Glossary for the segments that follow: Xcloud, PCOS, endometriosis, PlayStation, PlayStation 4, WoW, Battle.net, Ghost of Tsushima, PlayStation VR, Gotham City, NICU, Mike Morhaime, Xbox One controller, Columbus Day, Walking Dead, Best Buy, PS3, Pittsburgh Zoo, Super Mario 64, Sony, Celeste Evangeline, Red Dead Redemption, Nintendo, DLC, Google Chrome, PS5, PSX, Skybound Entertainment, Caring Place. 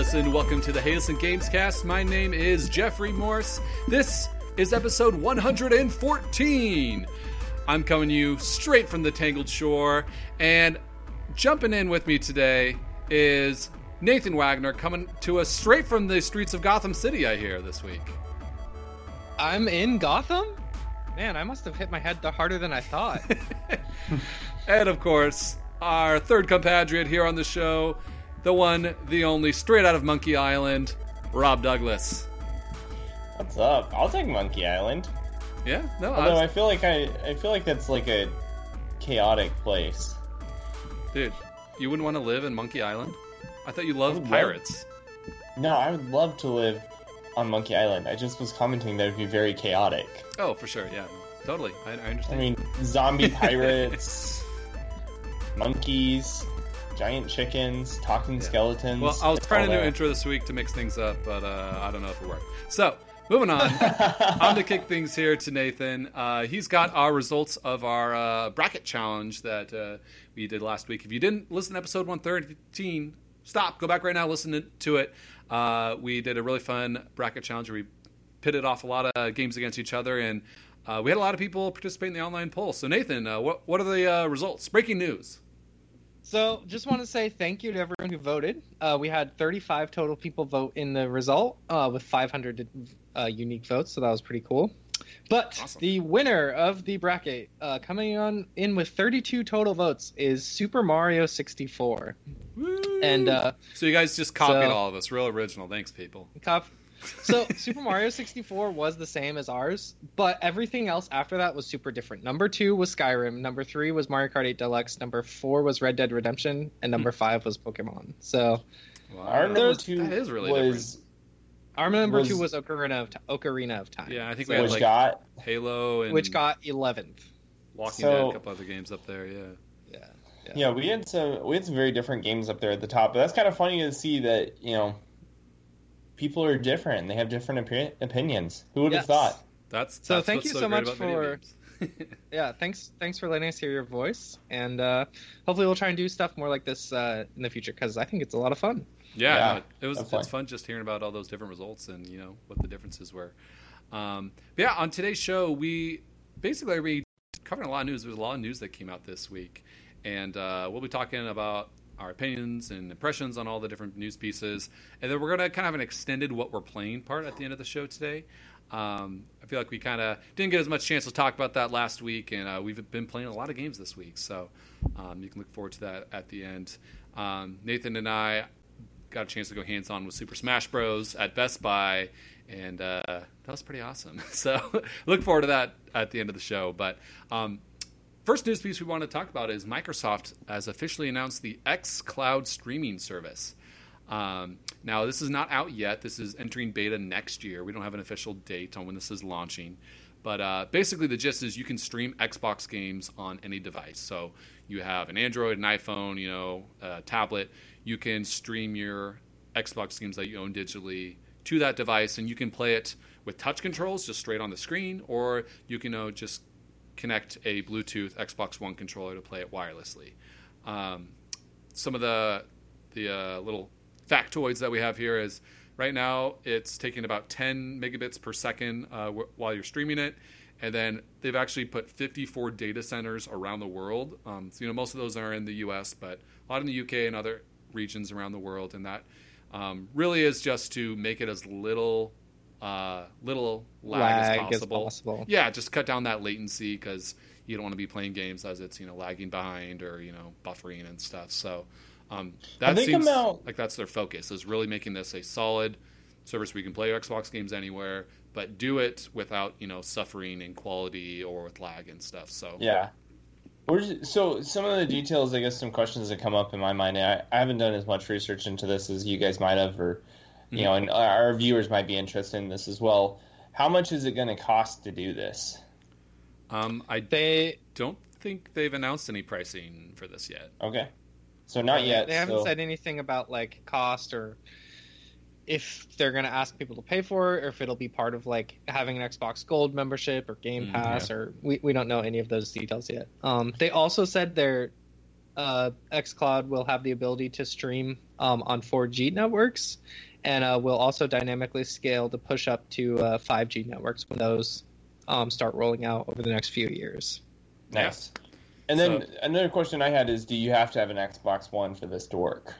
listen. Welcome to the Hey Listen Gamescast. My name is Jeffrey Morse. This is episode 114. I'm coming to you straight from the Tangled Shore. And jumping in with me today is Nathan Wagner, coming to us straight from the streets of Gotham City, I hear, this week. I'm in Gotham? Man, I must have hit my head harder than I thought. And, of course, our third compatriot here on the show, the one, the only, straight out of Monkey Island, Rob Douglas. What's up? I'll take Monkey Island. Yeah? No, although I feel like that's like a chaotic place. Dude, you wouldn't want to live in Monkey Island? I thought you loved pirates. No, I would love to live on Monkey Island. I just was commenting that it would be very chaotic. Oh, for sure, yeah. Totally. I understand. I mean, zombie pirates, monkeys, giant chickens, talking skeletons. Well, I was trying to do an intro this week to mix things up, but I don't know if it worked. So, moving on. On to kick things here to Nathan. He's got our results of our bracket challenge that we did last week. If you didn't listen to episode 113... stop, go back right now, listen to it. We did a really fun bracket challenge where we pitted off a lot of games against each other, and we had a lot of people participate in the online poll. So, Nathan, what are the results? Breaking news. So, just want to say thank you to everyone who voted. We had 35 total people vote in the result with 500 unique votes, so that was pretty cool. But awesome. The winner of the bracket coming on in with 32 total votes is Super Mario 64. Woo! And so you guys just copied all of us. Real original. Thanks, people. So Super Mario 64 was the same as ours, but everything else after that was super different. Number 2 was Skyrim. Number 3 was Mario Kart 8 Deluxe. Number 4 was Red Dead Redemption. And number 5 was Pokemon. So wow. Our number 2 is really different. Our number 2 was Ocarina of Time. Yeah, I think we had Halo. And which got 11th. Walking Dead, a couple other games up there, yeah. Yeah, we had some very different games up there at the top, but that's kind of funny to see that, you know, people are different and they have different opinions. Who would have thought? That's thank you so much for thanks for letting us hear your voice, and hopefully we'll try and do stuff more like this in the future, because I think it's a lot of fun. Yeah, it's fun just hearing about all those different results and, you know, what the differences were. But yeah, on today's show we covered a lot of news. There was a lot of news that came out this week. And we'll be talking about our opinions and impressions on all the different news pieces. And then we're going to kind of have an extended what we're playing part at the end of the show today. I feel like we kind of didn't get as much chance to talk about that last week. And we've been playing a lot of games this week. So you can look forward to that at the end. Nathan and I got a chance to go hands-on with Super Smash Bros. At Best Buy. And that was pretty awesome. So look forward to that at the end of the show. But first news piece we want to talk about is Microsoft has officially announced the X Cloud streaming service. Now, this is not out yet. This is entering beta next year. We don't have an official date on when this is launching. But basically the gist is you can stream Xbox games on any device. So you have an Android, an iPhone, you know, a tablet. You can stream your Xbox games that you own digitally to that device, and you can play it with touch controls just straight on the screen, or you can just connect a Bluetooth Xbox One controller to play it wirelessly. Some of the little factoids that we have here is right now it's taking about 10 megabits per second while you're streaming it, and then they've actually put 54 data centers around the world. So, you know, most of those are in the U.S., but a lot in the UK and other regions around the world, and that really is just to make it as little lag as possible. Yeah, just cut down that latency, because you don't want to be playing games as it's, you know, lagging behind or, you know, buffering and stuff. So that seems like that's their focus, is really making this a solid service where you can play your Xbox games anywhere, but do it without, you know, suffering in quality or with lag and stuff. So yeah. So some of the details, I guess, some questions that come up in my mind. I haven't done as much research into this as you guys might have, or you know, and our viewers might be interested in this as well. How much is it going to cost to do this? They don't think they've announced any pricing for this yet. Okay. So not yet. They haven't said anything about, like, cost, or if they're going to ask people to pay for it, or if it'll be part of, like, having an Xbox Gold membership or Game Pass, or we don't know any of those details yet. They also said they're xCloud will have the ability to stream on 4G networks, and will also dynamically scale to push up to 5G networks when those start rolling out over the next few years. Nice. Yeah. And then another question I had is, do you have to have an Xbox One for this to work?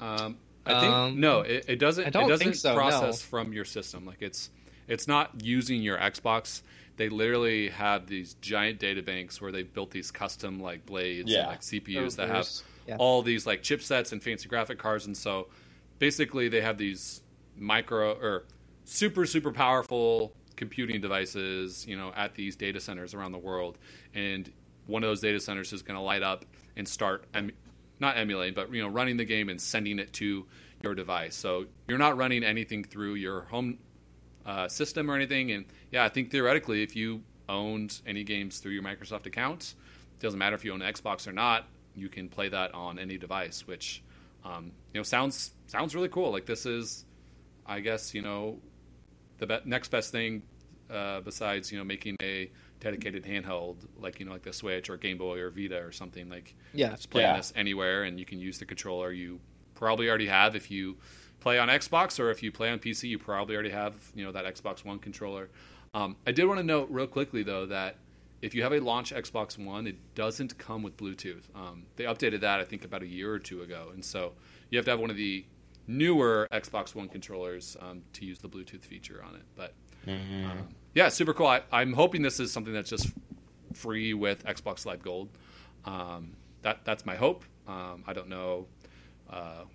I think no. It doesn't. It doesn't process from your system. Like it's not using your Xbox. They literally have these giant data banks where they've built these custom like blades and like CPUs that have all these like chipsets and fancy graphic cards, and so basically they have these micro or super powerful computing devices, you know, at these data centers around the world, and one of those data centers is going to light up and start not emulating, but you know, running the game and sending it to your device. So you're not running anything through your home system or anything. And yeah, I think theoretically, if you owned any games through your Microsoft account, it doesn't matter if you own an Xbox or not, you can play that on any device, which you know, sounds really cool. Like this is, I guess, you know, the next best thing besides, you know, making a dedicated handheld, like, you know, like the Switch or Game Boy or Vita or something. Like just playing this anywhere, and you can use the controller you probably already have if you play on Xbox, or if you play on PC you probably already have, you know, that Xbox One controller. I did want to note real quickly though that if you have a launch Xbox One, it doesn't come with Bluetooth. They updated that I think about a year or two ago, and so you have to have one of the newer Xbox One controllers to use the Bluetooth feature on it. But yeah, super cool. I'm hoping this is something that's just free with Xbox Live Gold. That's my hope. I don't know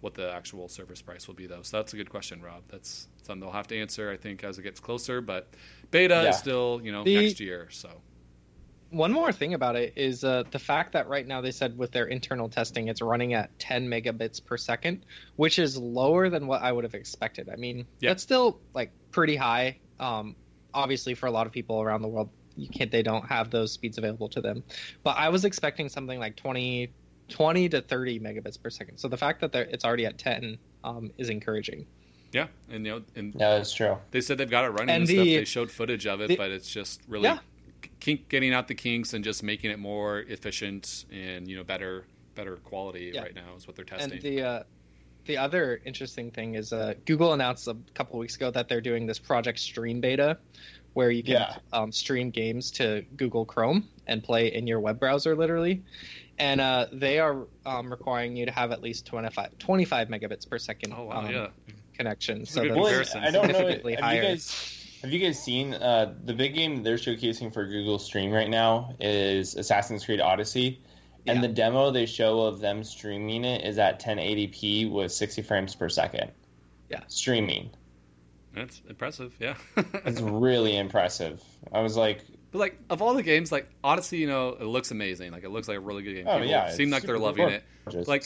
what the actual service price will be, though. So that's a good question, Rob. That's something they'll have to answer, I think, as it gets closer. But beta is still, you know, next year. So one more thing about it is the fact that right now they said with their internal testing, it's running at 10 megabits per second, which is lower than what I would have expected. I mean, that's still like pretty high. Obviously, for a lot of people around the world, they don't have those speeds available to them. But I was expecting something like 20 to 30 megabits per second. So the fact that it's already at 10 is encouraging. Yeah, and you know, that's true. They said they've got it running and stuff. They showed footage of it, but it's just really getting out the kinks and just making it more efficient and, you know, better quality right now is what they're testing. And the other interesting thing is Google announced a couple weeks ago that they're doing this Project Stream beta where you can stream games to Google Chrome and play in your web browser literally. And they are requiring you to have at least 25 megabits per second connection. So that's significantly higher. Have you guys seen the big game they're showcasing for Google Stream right now is Assassin's Creed Odyssey? And the demo they show of them streaming it is at 1080p with 60 frames per second. Yeah. Streaming. That's impressive, yeah. It's really impressive. I was like... But, like, of all the games, like, Odyssey, you know, it looks amazing. Like, it looks like a really good game. Oh, people seem like they're loving it. Like,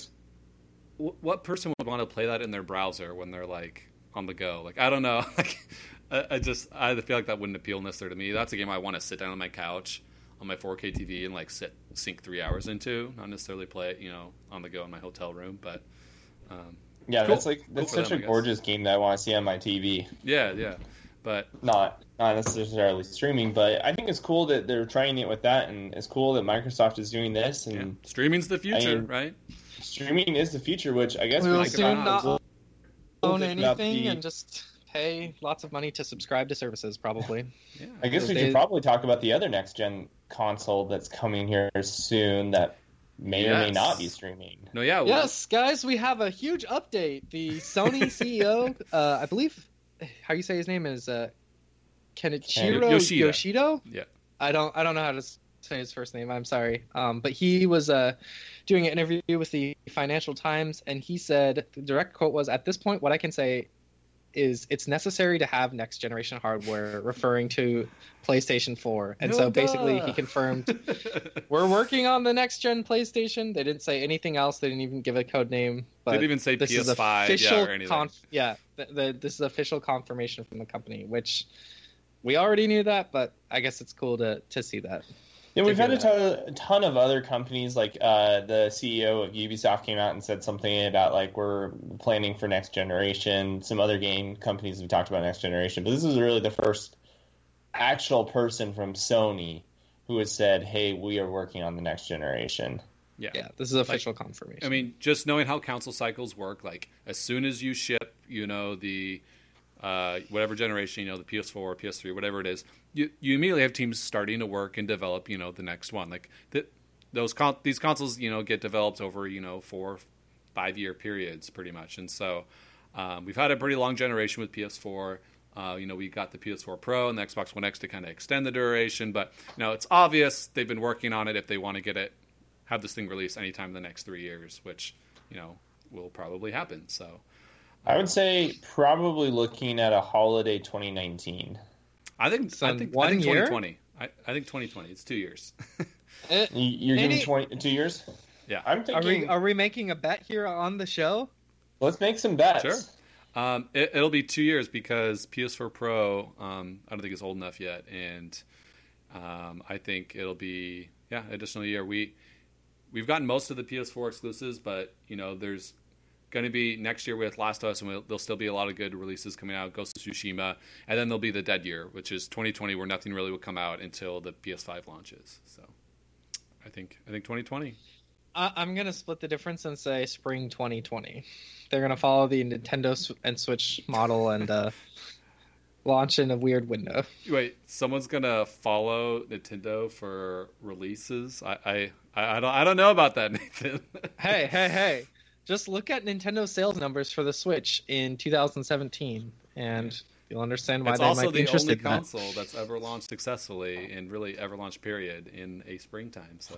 what person would want to play that in their browser when they're, like, on the go? Like, I don't know. Like, I feel like that wouldn't appeal necessarily to me. That's a game I want to sit down on my couch on my 4K TV and like sink 3 hours into, not necessarily play it, you know, on the go in my hotel room. But that's such a gorgeous game that I want to see on my TV. Yeah, but not necessarily streaming. But I think it's cool that they're trying it with that, and it's cool that Microsoft is doing this. And streaming's the future, right? Streaming is the future, which I guess we'll soon not own anything and just pay lots of money to subscribe to services, probably. Yeah, I guess we should probably talk about the other next-gen console that's coming here soon that may or may not be streaming. No, well, yes, guys, we have a huge update. The Sony CEO, I believe, how you say his name is Kenichiro Yoshido. Yeah, I don't know how to say his first name. I'm sorry, but he was doing an interview with the Financial Times, and he said the direct quote was, "At this point, what I can say is it's necessary to have next generation hardware," referring to PlayStation 4. And basically he confirmed we're working on the next gen PlayStation. They didn't say anything else. They didn't even give a code name. But they didn't even say PS5 or anything. This is official confirmation from the company, which we already knew that, but I guess it's cool to see that. Yeah, we've had a ton of other companies, like the CEO of Ubisoft came out and said something about, like, we're planning for next generation. Some other game companies have talked about next generation. But this is really the first actual person from Sony who has said, hey, we are working on the next generation. Yeah, this is official confirmation. I mean, just knowing how console cycles work, like as soon as you ship, you know, the whatever generation, you know, the PS4 or PS3, whatever it is, you immediately have teams starting to work and develop, you know, the next one. Like these consoles, you know, get developed over, you know, 4-5 year periods pretty much. And so we've had a pretty long generation with PS4. You know, we got the PS4 Pro and the Xbox One X to kind of extend the duration. But, you know, it's obvious they've been working on it if they want to get it, have this thing released anytime in the next 3 years, which, you know, will probably happen. So I would say probably looking at a holiday 2019. I think 2020. I think 2020. It's 2 years. You're giving 2 years? Yeah. I'm thinking, are we making a bet here on the show? Let's make some bets. Sure. It'll be 2 years because PS4 Pro, I don't think it's old enough yet, and I think it'll be additional year. We've gotten most of the PS4 exclusives, but you know there's going to be next year with Last of Us, and there'll still be a lot of good releases coming out. Ghost of Tsushima, and then there'll be the dead year, which is 2020, where nothing really will come out until the PS5 launches. So, I think 2020. I'm going to split the difference and say spring 2020. They're going to follow the Nintendo and Switch model and launch in a weird window. Wait, someone's going to follow Nintendo for releases? I don't know about that, Nathan. Hey. Just look at Nintendo sales numbers for the Switch in 2017, and you'll understand why it's they might be interested in that. It's also the only console that's ever launched successfully and really ever launched, period, in a springtime, so...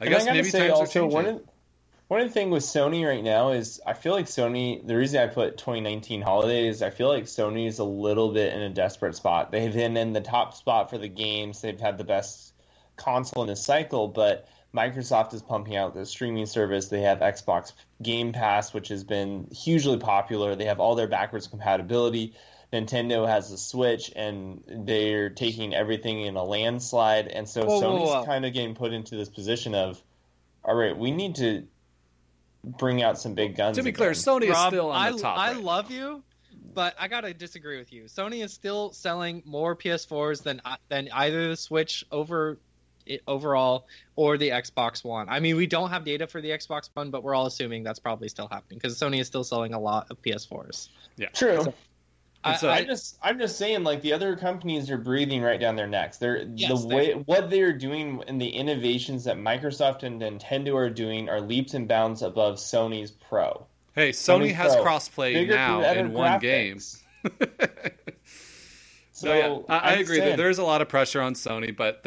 I guess maybe times are changing. One thing with Sony right now is I feel like Sony, the reason I put 2019 holiday is I feel like Sony is a little bit in a desperate spot. They've been in the top spot for the games. They've had the best console in this cycle, but Microsoft is pumping out the streaming service. They have Xbox Game Pass, which has been hugely popular. They have all their backwards compatibility. Nintendo has the Switch, and they're taking everything in a landslide. And so Sony's kind of getting put into this position of, all right, we need to bring out some big guns. To be clear, Sony is still on the top. I love you, but I got to disagree with you. Sony is still selling more PS4s than either the Switch overall or the Xbox One. I mean, we don't have data for the Xbox One, but we're all assuming that's probably still happening because Sony is still selling a lot of PS4s. Yeah, true. So, I'm just saying, like, the other companies are breathing right down their necks. What they're doing and the innovations that Microsoft and Nintendo are doing are leaps and bounds above Sony's Pro. Hey, Sony has crossplay now in one game. So yeah, I agree that there's a lot of pressure on Sony, but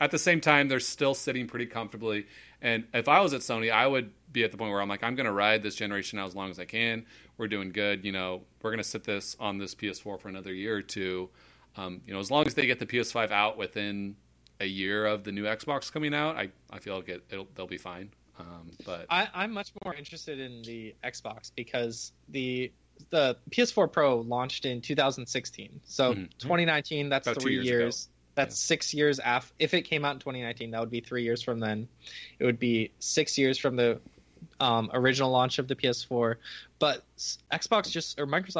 at the same time they're still sitting pretty comfortably. And if I was at Sony, I would be at the point where I'm like, I'm going to ride this generation out as long as I can. We're doing good. You know, we're going to sit this on this PS4 for another year or two. You know, as long as they get the PS5 out within a year of the new Xbox coming out, I feel they'll be fine. But I'm much more interested in the Xbox because the PS4 Pro launched in 2016. So 2019, that's about 3 years. That's 6 years after. If it came out in 2019, that would be 3 years from then. It would be 6 years from the original launch of the PS4. But Microsoft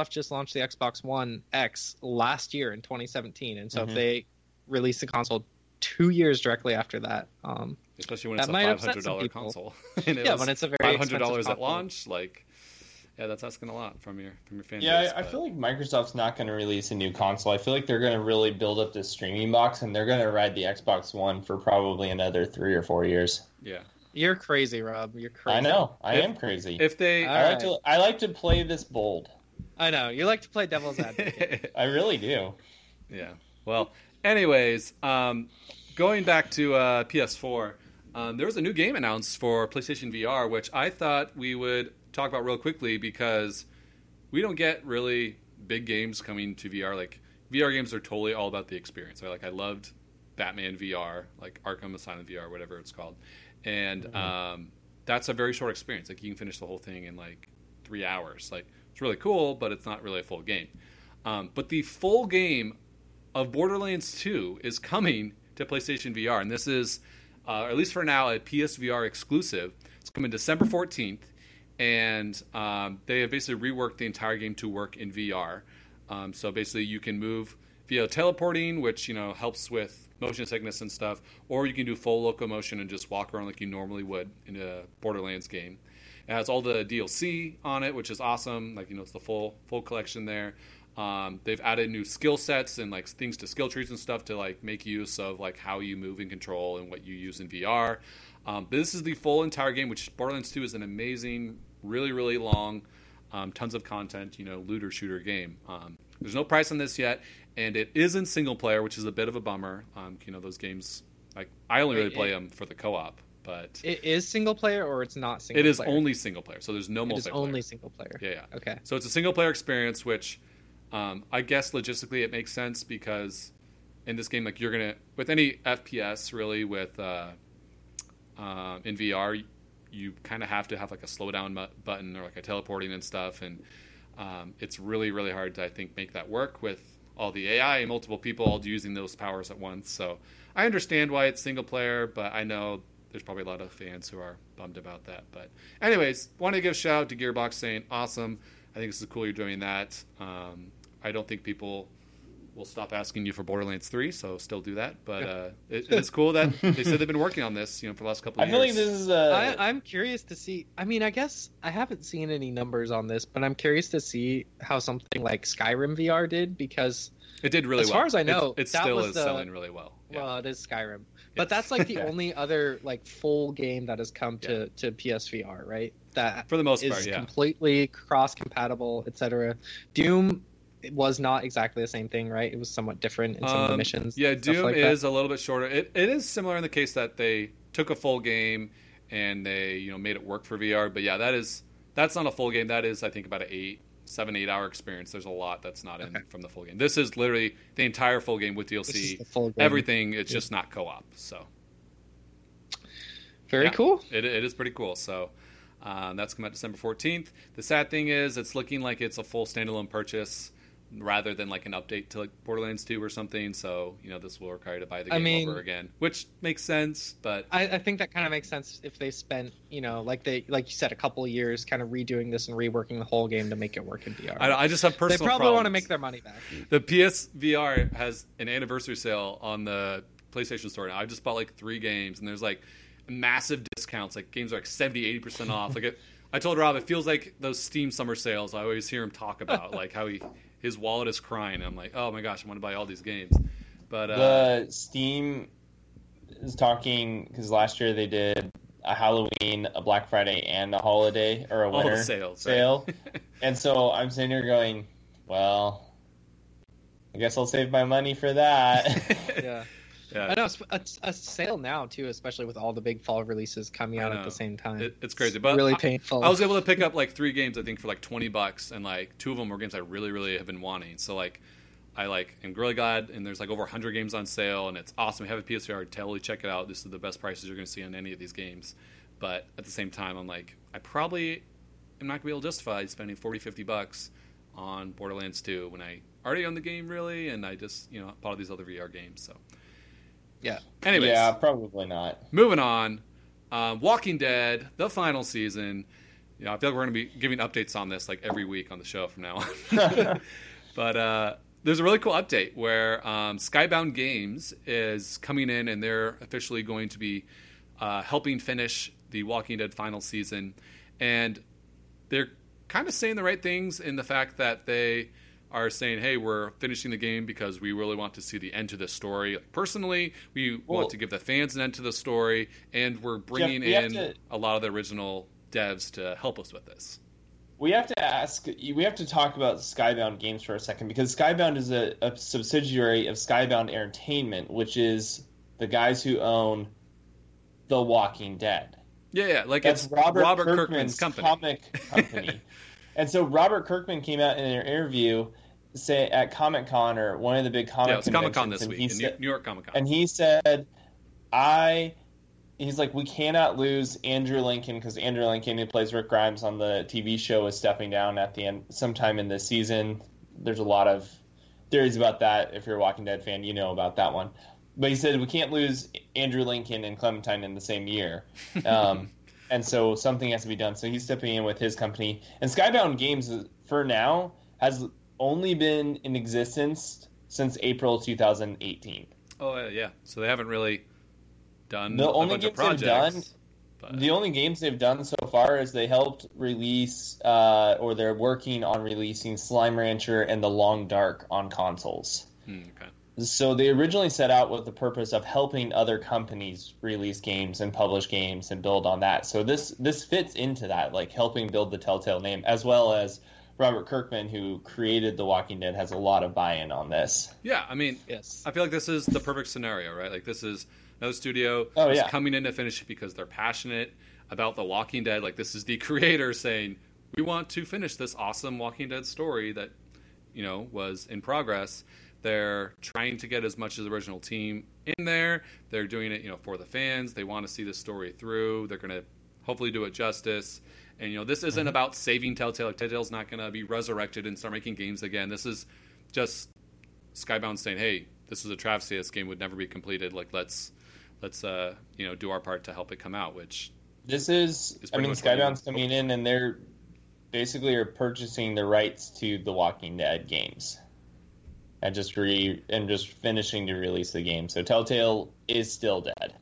just launched the Xbox One X last year in 2017, and so if they release the console 2 years directly after that, especially when it's a $500 console, and when it's a very $500 at launch, like. Yeah, that's asking a lot from your fan base. Yeah, I feel like Microsoft's not going to release a new console. I feel like they're going to really build up this streaming box, and they're going to ride the Xbox One for probably another 3 or 4 years. Yeah. You're crazy, Rob. You're crazy. I know. I am crazy. If they, I like to play this bold. I know. You like to play devil's advocate. I really do. Yeah. Well, anyways, going back to PS4, there was a new game announced for PlayStation VR, which I thought we would talk about real quickly because we don't get really big games coming to VR. Like VR games are totally all about the experience. Right? Like I loved Batman VR, like Arkham Asylum VR, whatever it's called, and that's a very short experience. Like you can finish the whole thing in like 3 hours. Like it's really cool, but it's not really a full game. But the full game of Borderlands 2 is coming to PlayStation VR, and this is at least for now a PSVR exclusive. It's coming December 14th. And they have basically reworked the entire game to work in VR. So basically you can move via teleporting, which, you know, helps with motion sickness and stuff, or you can do full locomotion and just walk around like you normally would in a Borderlands game. It has all the DLC on it, which is awesome. Like, you know, it's the full collection there. They've added new skill sets and like things to skill trees and stuff to like make use of like how you move and control and what you use in VR. But this is the full entire game, which Borderlands 2 is an amazing, really, really long, tons of content, you know, looter shooter game. There's no price on this yet, and it is in single player, which is a bit of a bummer. You know, those games, like I only really play them for the co-op. But it is single player, or it's not single player? It is only single player, so there's no multiplayer. It is only single player. Yeah. Okay. So it's a single player experience, which I guess logistically it makes sense, because in this game, like you're gonna with any FPS really with in VR, you kind of have to have like a slowdown button or like a teleporting and stuff, and it's really, really hard to I think make that work with all the AI and multiple people all using those powers at once. So I understand why it's single player, but I know there's probably a lot of fans who are bummed about that. But anyways, want to give a shout out to Gearbox saying, awesome. I think this is cool you're doing that. I don't think people will stop asking you for Borderlands 3, so still do that. But it's cool that they said they've been working on this, you know, for the last couple of years. I feel like this is I'm curious to see. I mean, I guess I haven't seen any numbers on this, but I'm curious to see how something like Skyrim VR did, because it did really well. As far as I know, it still is selling really well. Yeah. Well, it is Skyrim. But that's like the only other like full game that has come to PSVR, right? That for the most part, yeah, completely cross-compatible, etc. Doom was not exactly the same thing, right? It was somewhat different in some of the missions. Yeah, Doom is a little bit shorter. It is similar in the case that they took a full game and they, you know, made it work for VR. But yeah, that's not a full game. That is, I think, about an 7-8 hour experience. There's a lot that's not in from the full game. This is literally the entire full game with DLC, game. Everything. It's just not co-op. So very cool. It is pretty cool. So that's coming out December 14th. The sad thing is it's looking like it's a full standalone purchase rather than like an update to like Borderlands 2 or something. So, you know, this will require you to buy the game over again, which makes sense. But I think that kind of makes sense if they spent, you know, like you said, a couple of years kind of redoing this and reworking the whole game to make it work in VR. I just have personal problems. They probably want to make their money back. The PSVR has an anniversary sale on the PlayStation Store now. I just bought like 3 games, and there's like massive discounts. Like games are like 70-80% off. Like I told Rob, it feels like those Steam summer sales I always hear him talk about, like how his wallet is crying. I'm like, oh my gosh, I want to buy all these games. But the Steam is talking because last year they did a Halloween, a Black Friday, and a holiday or a winter sale. Right? And so I'm sitting here going, well, I guess I'll save my money for that. Yeah. I know a sale now too, especially with all the big fall releases coming out at the same time. It's crazy, but it's really painful. I was able to pick up like 3 games I think for like $20, and like 2 of them were games I really, really have been wanting. So like, I like am really glad, and there's like over 100 games on sale, and it's awesome. I have a PSVR, totally check it out. This is the best prices you're going to see on any of these games. But at the same time, I'm like, I probably am not going to be able to justify spending $40-$50 on Borderlands 2 when I already own the game really, and I just, you know, bought all these other VR games. So. Yeah. Anyways. Yeah, probably not. Moving on. Walking Dead, the final season. You know, I feel like we're going to be giving updates on this like every week on the show from now on. But there's a really cool update where Skybound Games is coming in, and they're officially going to be helping finish the Walking Dead final season. And they're kind of saying the right things in the fact that they are saying, hey, we're finishing the game because we really want to see the end to this story. Like, personally, we want to give the fans an end to the story, and we're bringing a lot of the original devs to help us with this. We have to talk about Skybound Games for a second, because Skybound is a subsidiary of Skybound Entertainment, which is the guys who own The Walking Dead. Yeah, like that's Robert Kirkman's comic company. And so Robert Kirkman came out in an interview, say at Comic Con or one of the big comic conventions. Yeah, it was Comic Con this week, New York Comic Con. And he said, he's like, we cannot lose Andrew Lincoln, because Andrew Lincoln, who plays Rick Grimes on the TV show, is stepping down at the end sometime in this season. There's a lot of theories about that. If you're a Walking Dead fan, you know about that one. But he said we can't lose Andrew Lincoln and Clementine in the same year. And so something has to be done. So he's stepping in with his company. And Skybound Games, for now, has only been in existence since April 2018. Oh, yeah. So they haven't really done the only games projects, the only games they've done so far is they helped release, or they're working on releasing Slime Rancher and The Long Dark on consoles. Okay. So they originally set out with the purpose of helping other companies release games and publish games and build on that. So this fits into that, like helping build the Telltale name, as well as Robert Kirkman, who created The Walking Dead, has a lot of buy-in on this. Yeah, I mean, yes. I feel like this is the perfect scenario, right? Like this is no studio is coming in to finish it because they're passionate about The Walking Dead. Like this is the creator saying, we want to finish this awesome Walking Dead story that, you know, was in progress. They're trying to get as much of the original team in there. They're doing it, you know, for the fans. They want to see this story through. They're going to hopefully do it justice. And, you know, this isn't about saving Telltale. Telltale's not going to be resurrected and start making games again. This is just Skybound saying, hey, this is a travesty. This game would never be completed. Like, let's you know, do our part to help it come out, which... This is I mean, Skybound's coming in, and they're basically are purchasing the rights to the Walking Dead games and just finishing to release the game. So Telltale is still dead.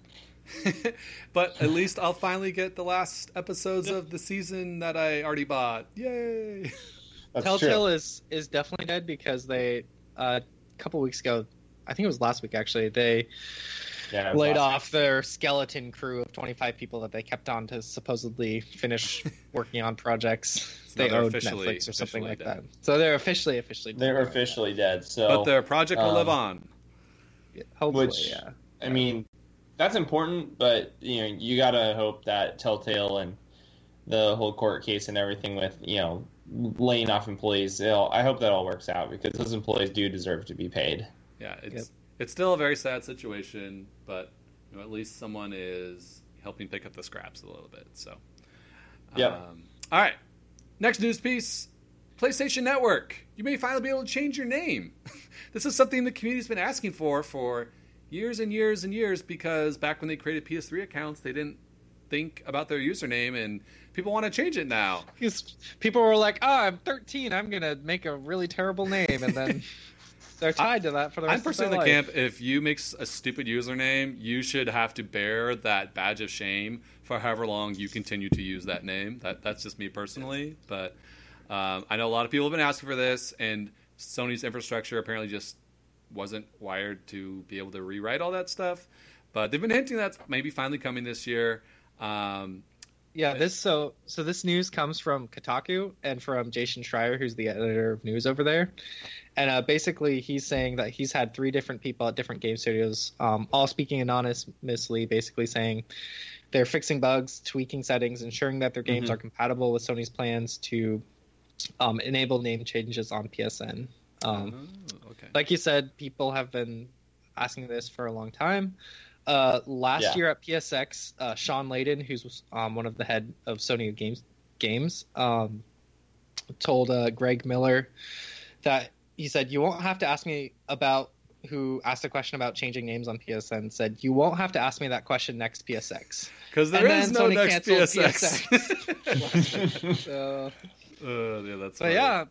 But at least I'll finally get the last episodes of the season that I already bought. Yay! That's Telltale is definitely dead because they, a couple weeks ago, I think it was last week actually, they laid off their skeleton crew of 25 people that they kept on to supposedly finish working on projects they owed Netflix or something like that. So they're officially dead. So, but their project will live on. Hopefully, which, yeah. I mean... That's important, but you know you gotta hope that Telltale and the whole court case and everything with you know laying off employees, I hope that all works out because those employees do deserve to be paid. Yeah, it's still a very sad situation, but you know, at least someone is helping pick up the scraps a little bit. So, all right, next news piece. PlayStation Network. You may finally be able to change your name. This is something the community's been asking for years and years and years, because back when they created PS3 accounts, they didn't think about their username, and people want to change it now. People were like, I'm 13. I'm going to make a really terrible name. And then they're tied to that for the rest of their life. I'm personally the camp, if you make a stupid username, you should have to bear that badge of shame for however long you continue to use that name. That's just me personally. But I know a lot of people have been asking for this, and Sony's infrastructure apparently just wasn't wired to be able to rewrite all that stuff, but they've been hinting that's maybe finally coming this year. This news comes from Kotaku and from Jason Schreier, who's the editor of news over there, and basically he's saying that he's had three different people at different game studios all speaking anonymously, basically saying they're fixing bugs, tweaking settings, ensuring that their games are compatible with Sony's plans to enable name changes on PSN. Okay. Like you said, people have been asking this for a long time. Last year at PSX, Sean Layden, who's one of the head of Sony Games, told Greg Miller that he said, "You won't have to ask me about who asked a question about changing names on PSN." Said, "You won't have to ask me that question next PSX because there is no Sony next PSX." So, that's funny. Yeah.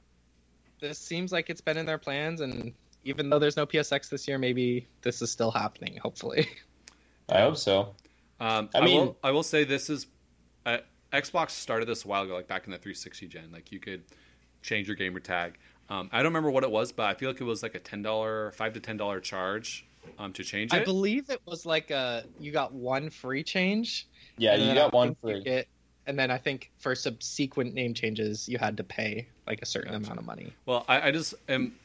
This seems like it's been in their plans, and even though there's no PSX this year, maybe this is still happening, hopefully. I hope so. I will say this is... Xbox started this a while ago, like back in the 360 gen. Like, you could change your gamer tag. I don't remember what it was, but I feel like it was like a $10, $5 to $10 charge to change it. I believe it was like you got one free change. Yeah, you got one free. And then I think for subsequent name changes, you had to pay like a certain amount of money. Well, I just am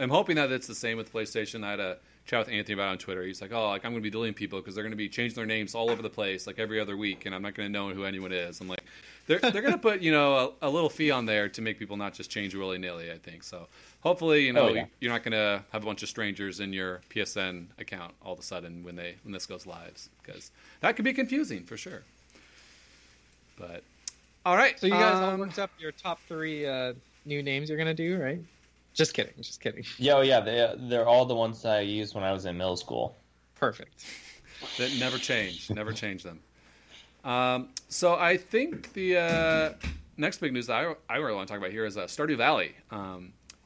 hoping that it's the same with PlayStation. I had a chat with Anthony about it on Twitter. He's like, I'm going to be deleting people because they're going to be changing their names all over the place, like every other week, and I'm not going to know who anyone is. I'm like, they're going to put a little fee on there to make people not just change willy nilly. I think so. Hopefully, you're not going to have a bunch of strangers in your PSN account all of a sudden when this goes live, because that could be confusing for sure. But all right, so you guys all looked up your top three new names you're gonna do, right? Just kidding. They're all the ones that I used when I was in middle school. Perfect. That never change them. So I think the next big news that I really want to talk about here is Stardew Valley.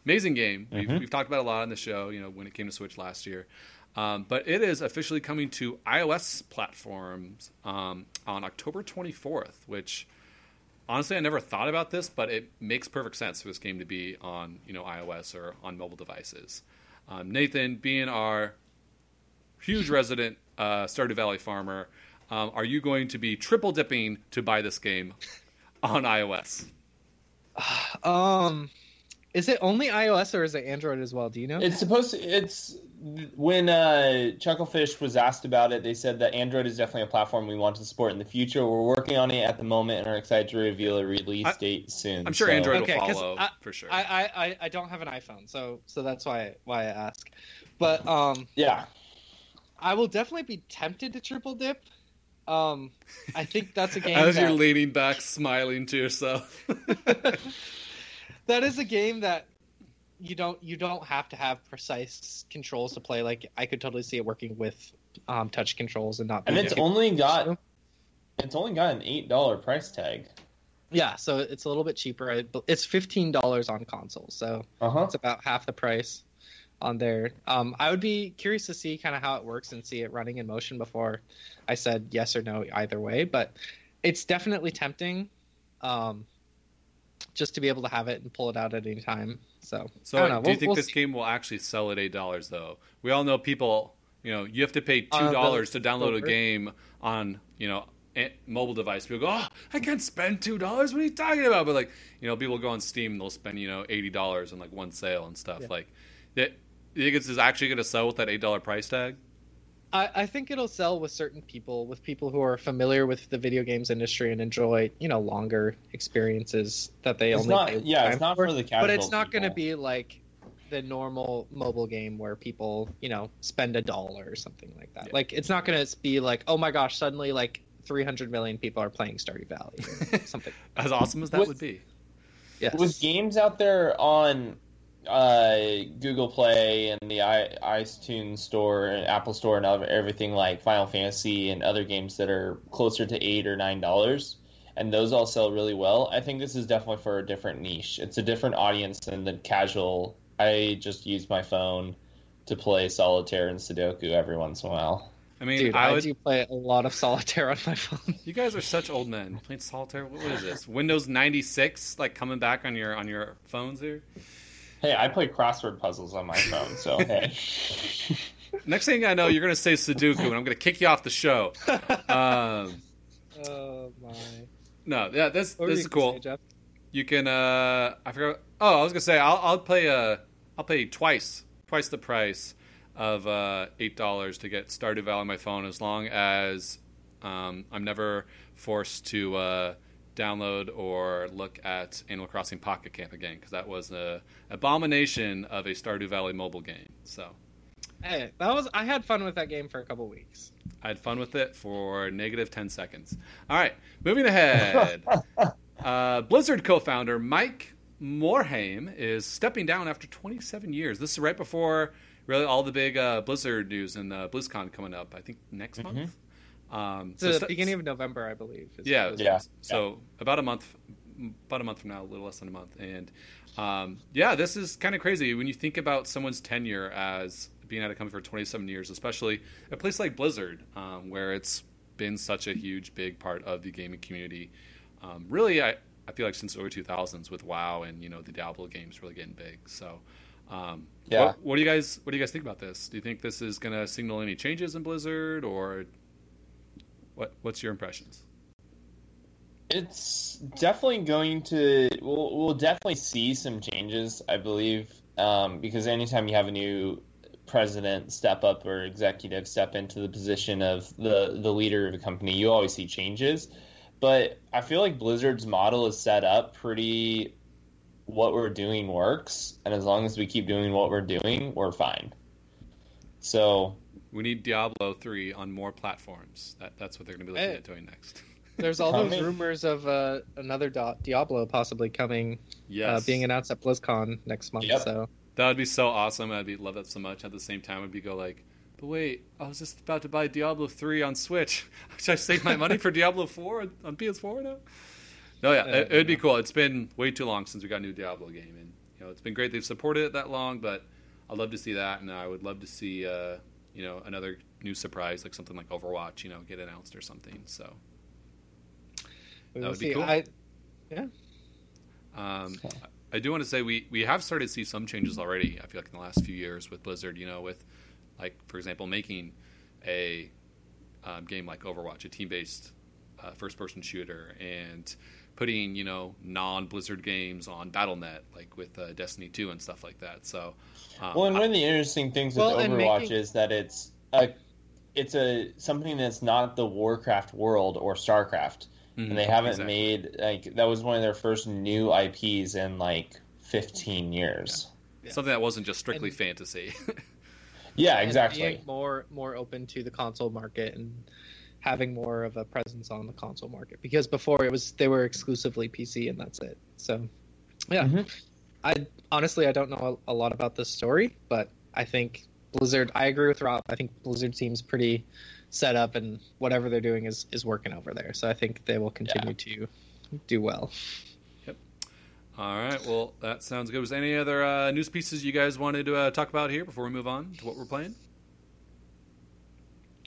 Amazing game. We've talked about it a lot on the show, you know, when it came to Switch last year. But it is officially coming to iOS platforms on October 24th, which honestly I never thought about this, but it makes perfect sense for this game to be on, you know, iOS or on mobile devices. Nathan, being our huge resident Stardew Valley farmer, are you going to be triple dipping to buy this game on iOS? Is it only iOS or is it Android as well? Do you know? It's supposed to. It's when Chucklefish was asked about it, they said that Android is definitely a platform we want to support in the future. We're working on it at the moment and are excited to reveal a release date soon. I'm sure Android will follow for sure. I don't have an iPhone, so that's why I ask. But yeah, I will definitely be tempted to triple dip. I think that's a game. As you're leaning back, smiling to yourself. That is a game that you don't have to have precise controls to play. Like I could totally see it working with touch controls and not. And it's only got an $8 price tag. Yeah, so it's a little bit cheaper. It's $15 on consoles, so it's about half the price on there. I would be curious to see kind of how it works and see it running in motion before I said yes or no either way. But it's definitely tempting. Just to be able to have it and pull it out at any time. So I don't know. Do you think this game will actually sell at $8 though? We all know people, you know, you have to pay $2 to download a game on, you know, a mobile device. People go, oh, I can't spend $2. What are you talking about? But like, you know, people go on Steam and they'll spend, you know, $80 on like one sale and stuff. Yeah. Like that. You think it's actually going to sell with that $8 price tag? I think it'll sell with certain people, with people who are familiar with the video games industry and enjoy, you know, longer experiences that they it's only not, pay yeah, it's not for the casual. But it's not going to be like the normal mobile game where people, you know, spend $1 or something like that. Yeah. Like it's not going to be like, oh my gosh, suddenly like 300 million people are playing Stardew Valley or something. As awesome as that would be. Yes. With games out there on Google Play and the iTunes Store and Apple Store and everything like Final Fantasy and other games that are closer to $8 or $9, and those all sell really well. I think this is definitely for a different niche. It's a different audience than the casual. I just use my phone to play solitaire and Sudoku every once in a while. I mean, dude, I do play a lot of solitaire on my phone. You guys are such old men playing solitaire. What is this? Windows 96 like coming back on your phones here? Hey, I play crossword puzzles on my phone, so hey. Next thing I know, you're going to say Sudoku, and I'm going to kick you off the show. Oh, my. No, yeah, this is cool. Say, you can, I forgot. Oh, I was going to say, I'll pay twice the price of $8 to get Stardew Valley on my phone, as long as I'm never forced to download or look at Animal Crossing Pocket Camp again, because that was an abomination of a Stardew Valley mobile game. So, hey, I had fun with that game for a couple weeks. I had fun with it for -10 seconds. All right, moving ahead. Blizzard co-founder Mike Morhaime is stepping down after 27 years. This is right before really all the big Blizzard news and BlizzCon coming up. I think next month. So the beginning of November, I believe. Yeah. So about a month from now, a little less than a month. And yeah, this is kind of crazy when you think about someone's tenure as being at a company for 27 years, especially a place like Blizzard, where it's been such a huge, big part of the gaming community. Really, I feel like since the early 2000s with WoW and, you know, the Diablo games really getting big. So yeah. What do you guys think about this? Do you think this is going to signal any changes in Blizzard, or What's your impressions? It's definitely going to. We'll definitely see some changes, I believe, because anytime you have a new president step up or executive step into the position of the leader of a company, you always see changes. But I feel like Blizzard's model is set up pretty. What we're doing works, and as long as we keep doing what we're doing, we're fine. So. We need Diablo 3 on more platforms. That's what they're going to be looking at doing next. There's all those rumors of another Diablo possibly coming, being announced at BlizzCon next month. Yep. So that would be so awesome. I'd be love that so much. At the same time, I'd be go like, but wait, I was just about to buy Diablo 3 on Switch. Should I save my money for Diablo 4 on PS4 now? No, yeah, it would be cool. It's been way too long since we got a new Diablo game, and you know, it's been great they've supported it that long, but I'd love to see that, and I would love to see you know, another new surprise, like something like Overwatch, you know, get announced or something. So that would be cool. Yeah. I do want to say we have started to see some changes already, I feel like, in the last few years with Blizzard, you know, with, like, for example, making a game like Overwatch, a team-based first-person shooter, and putting, you know, non-Blizzard games on Battle.net, like with Destiny 2 and stuff like that. So, well, and one of the interesting things with Overwatch is that it's something that's not the Warcraft world or StarCraft. And they haven't made, like, that was one of their first new IPs in, like, 15 years. Yeah. Yeah. Something that wasn't just strictly fantasy. Yeah, exactly. Being more open to the console market and having more of a presence on the console market. Because before, it was, they were exclusively PC and that's it. So, yeah. Mm-hmm. I honestly don't know a lot about this story, but I think Blizzard, I agree with Rob, I think Blizzard seems pretty set up, and whatever they're doing is working over there. So I think they will continue to do well. Yep. All right. Well, that sounds good. Was there any other news pieces you guys wanted to talk about here before we move on to what we're playing?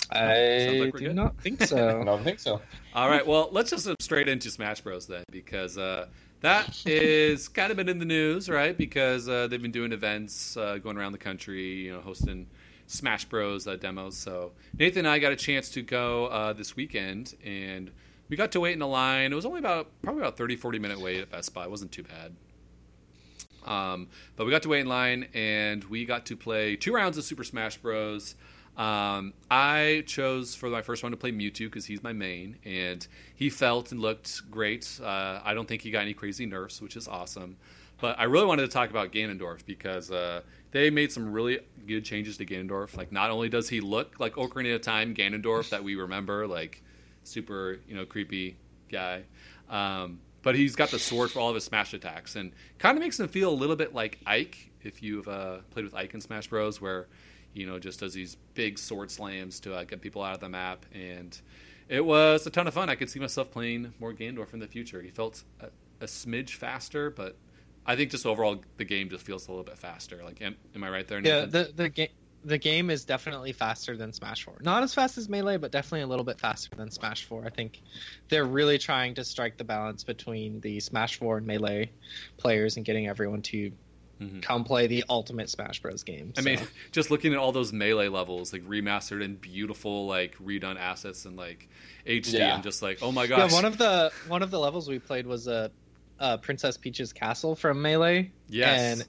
I do not think so. I don't think so. All right. Well, let's just jump straight into Smash Bros. Then, because that is kind of been in the news, right? Because they've been doing events going around the country, you know, hosting Smash Bros. Demos. So Nathan and I got a chance to go this weekend, and we got to wait in a line. It was only about 30-40 minute wait at Best Buy. It wasn't too bad. But we got to wait in line, and we got to play 2 rounds of Super Smash Bros. I chose for my first one to play Mewtwo because he's my main, and he felt and looked great. I don't think he got any crazy nerfs, which is awesome. But I really wanted to talk about Ganondorf because they made some really good changes to Ganondorf. Like, not only does he look like Ocarina of Time Ganondorf that we remember, like super, you know, creepy guy, but he's got the sword for all of his smash attacks, and kind of makes him feel a little bit like Ike, if you've played with Ike in Smash Bros, where, you know, just does these big sword slams to get people out of the map. And it was a ton of fun. I could see myself playing more Ganondorf in the future. He felt a smidge faster, but I think just overall the game just feels a little bit faster. Like, am I right there, Nathan? Yeah, the game is definitely faster than Smash 4. Not as fast as Melee, but definitely a little bit faster than Smash 4. I think they're really trying to strike the balance between the Smash 4 and Melee players and getting everyone to come play the ultimate Smash Bros. game. So, I mean, just looking at all those Melee levels, like remastered and beautiful, like redone assets and like HD, and just like, oh my gosh. Yeah, one of the levels we played was a Princess Peach's castle from Melee. Yes, and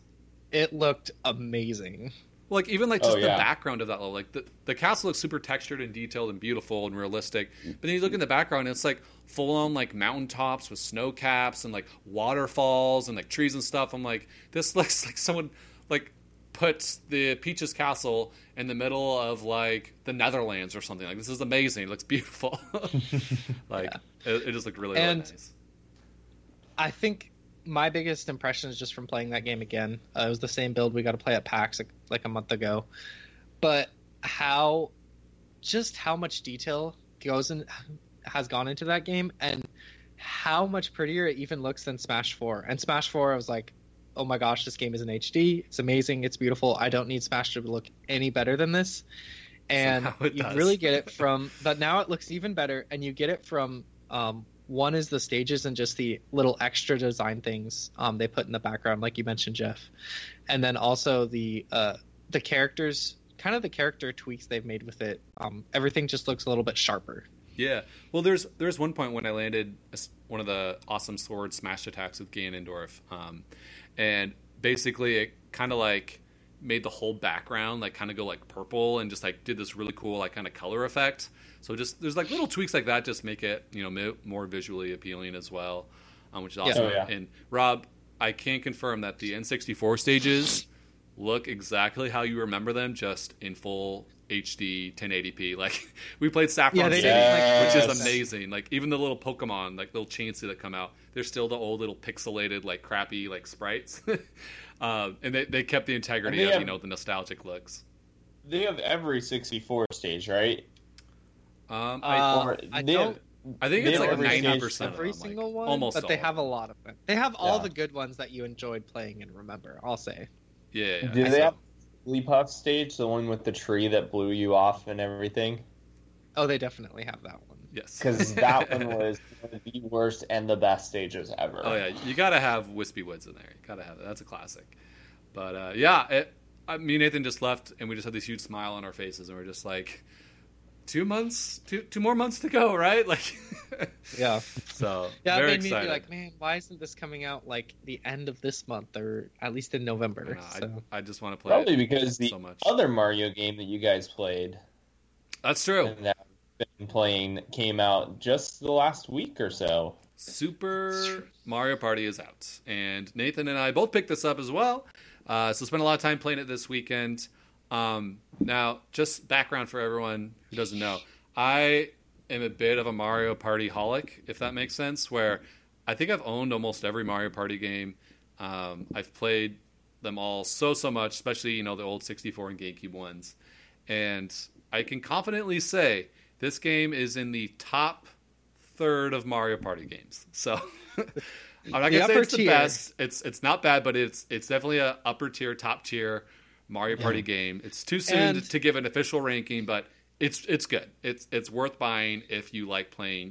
it looked amazing. Well, like even like just the background of that level, like the castle looks super textured and detailed and beautiful and realistic. But then you look in the background, and it's like full on like mountaintops with snow caps and like waterfalls and like trees and stuff. I'm like, this looks like someone like puts the Peach's castle in the middle of like the Netherlands or something. Like, this is amazing. It looks beautiful. Like it just looked really, really nice. I think my biggest impression is just from playing that game again. It was the same build we got to play at PAX like a month ago. But how much detail has gone into that game, and how much prettier it even looks than Smash 4. And Smash 4, I was like, oh my gosh, this game is in HD. It's amazing. It's beautiful. I don't need Smash to look any better than this. And really get it from... But now it looks even better, and you get it from... one is the stages and just the little extra design things they put in the background, like you mentioned, Jeff. And then also the characters, kind of the character tweaks they've made with it. Everything just looks a little bit sharper. Yeah. Well, there's one point when I landed one of the awesome sword smash attacks with Ganondorf. And basically it kind of like made the whole background like kind of go like purple and just like did this really cool like kind of color effect. So just there's like little tweaks like that just make it, you know, more visually appealing as well, which is awesome. Yeah. And Rob, I can confirm that the N64 stages look exactly how you remember them, just in full HD 1080p. Like we played Saffron City, which is amazing. Like even the little Pokemon, like little Chansey that come out, they're still the old little pixelated, like crappy, like sprites. And they kept the integrity of, you know, the nostalgic looks. They have every 64 stage, right? I don't I think it's like 90% every single one, almost. But they have a lot of them. They have all the good ones that you enjoyed playing and remember. I'll say. Yeah. Do they have Leap Hop stage, the one with the tree that blew you off and everything? Oh, they definitely have that one. Yes, because that one was one of the worst and the best stages ever. Oh yeah, you gotta have Wispy Woods in there. You gotta have it. That's a classic. But me and Nathan just left, and we just had this huge smile on our faces, and we're just like, 2 months, two more months to go, right? Like, yeah. So yeah, it made me be like, man, why isn't this coming out like the end of this month or at least in November? I just want to play. Probably because the other Mario game that you guys played. That's true. And that I've been playing came out just the last week or so. Super Mario Party is out, and Nathan and I both picked this up as well. So spent a lot of time playing it this weekend. Now, just background for everyone who doesn't know, I am a bit of a Mario Party holic, if that makes sense, where I think I've owned almost every Mario Party game. I've played them all so much, especially, the old 64 and GameCube ones. And I can confidently say this game is in the top third of Mario Party games. So I'm not going to say it's the best. It's not bad, but it's definitely a upper tier, top tier Mario Party game. It's too soon to give an official ranking, but it's good. It's worth buying if you like playing,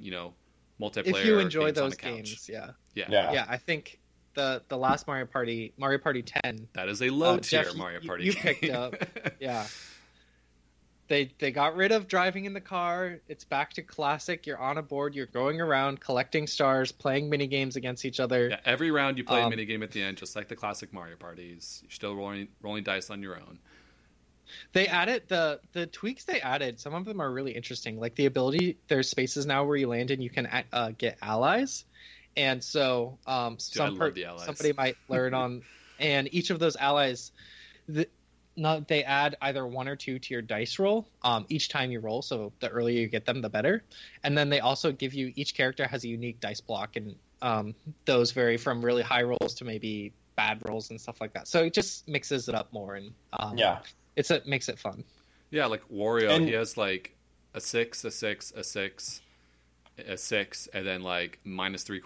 multiplayer. If you enjoy those games, yeah. I think the last Mario Party 10. That is a low tier Mario Party game. You picked up, yeah. They got rid of driving in the car. It's back to classic. You're on a board. You're going around collecting stars, playing mini games against each other. Yeah, every round you play a mini game at the end, just like the classic Mario parties. You're still rolling dice on your own. They added the tweaks. They added some of them are really interesting. Like the ability, there's spaces now where you land and you can get allies, and so somebody might learn on, and each of those allies. They add either one or two to your dice roll each time you roll, so the earlier you get them, the better. And then they also give you, each character has a unique dice block, and those vary from really high rolls to maybe bad rolls and stuff like that. So it just mixes it up more, and it makes it fun. Yeah, like Wario, he has like a six, a six, a six, a six, and then like -3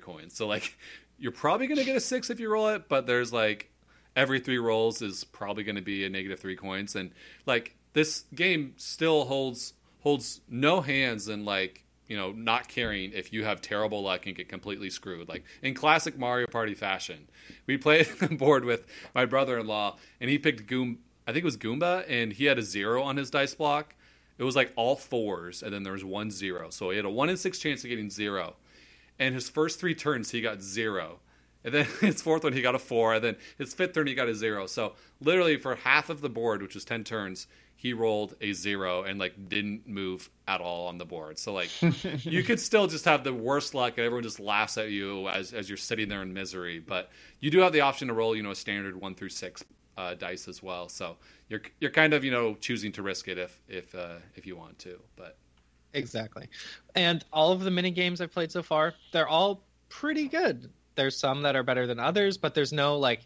coins. So like you're probably going to get a six if you roll it, but there's like every three rolls is probably going to be a -3 coins. And like this game still holds no hands in like, not caring if you have terrible luck and get completely screwed. Like in classic Mario Party fashion, we played on board with my brother-in-law, and he picked Goomba, and he had a 0 on his dice block. It was like all 4s, and then there was 1 0. So he had a 1 in 6 chance of getting 0. And his first 3 turns, he got 0. And then his fourth one, he got a 4. And then his fifth turn, he got a 0. So literally for half of the board, which was 10 turns, he rolled a 0 and, like, didn't move at all on the board. So, like, you could still just have the worst luck and everyone just laughs at you as you're sitting there in misery. But you do have the option to roll, a standard 1 through 6 dice as well. So you're kind of, choosing to risk it if you want to. But exactly. And all of the mini games I've played so far, they're all pretty good. There's some that are better than others, but there's no, like,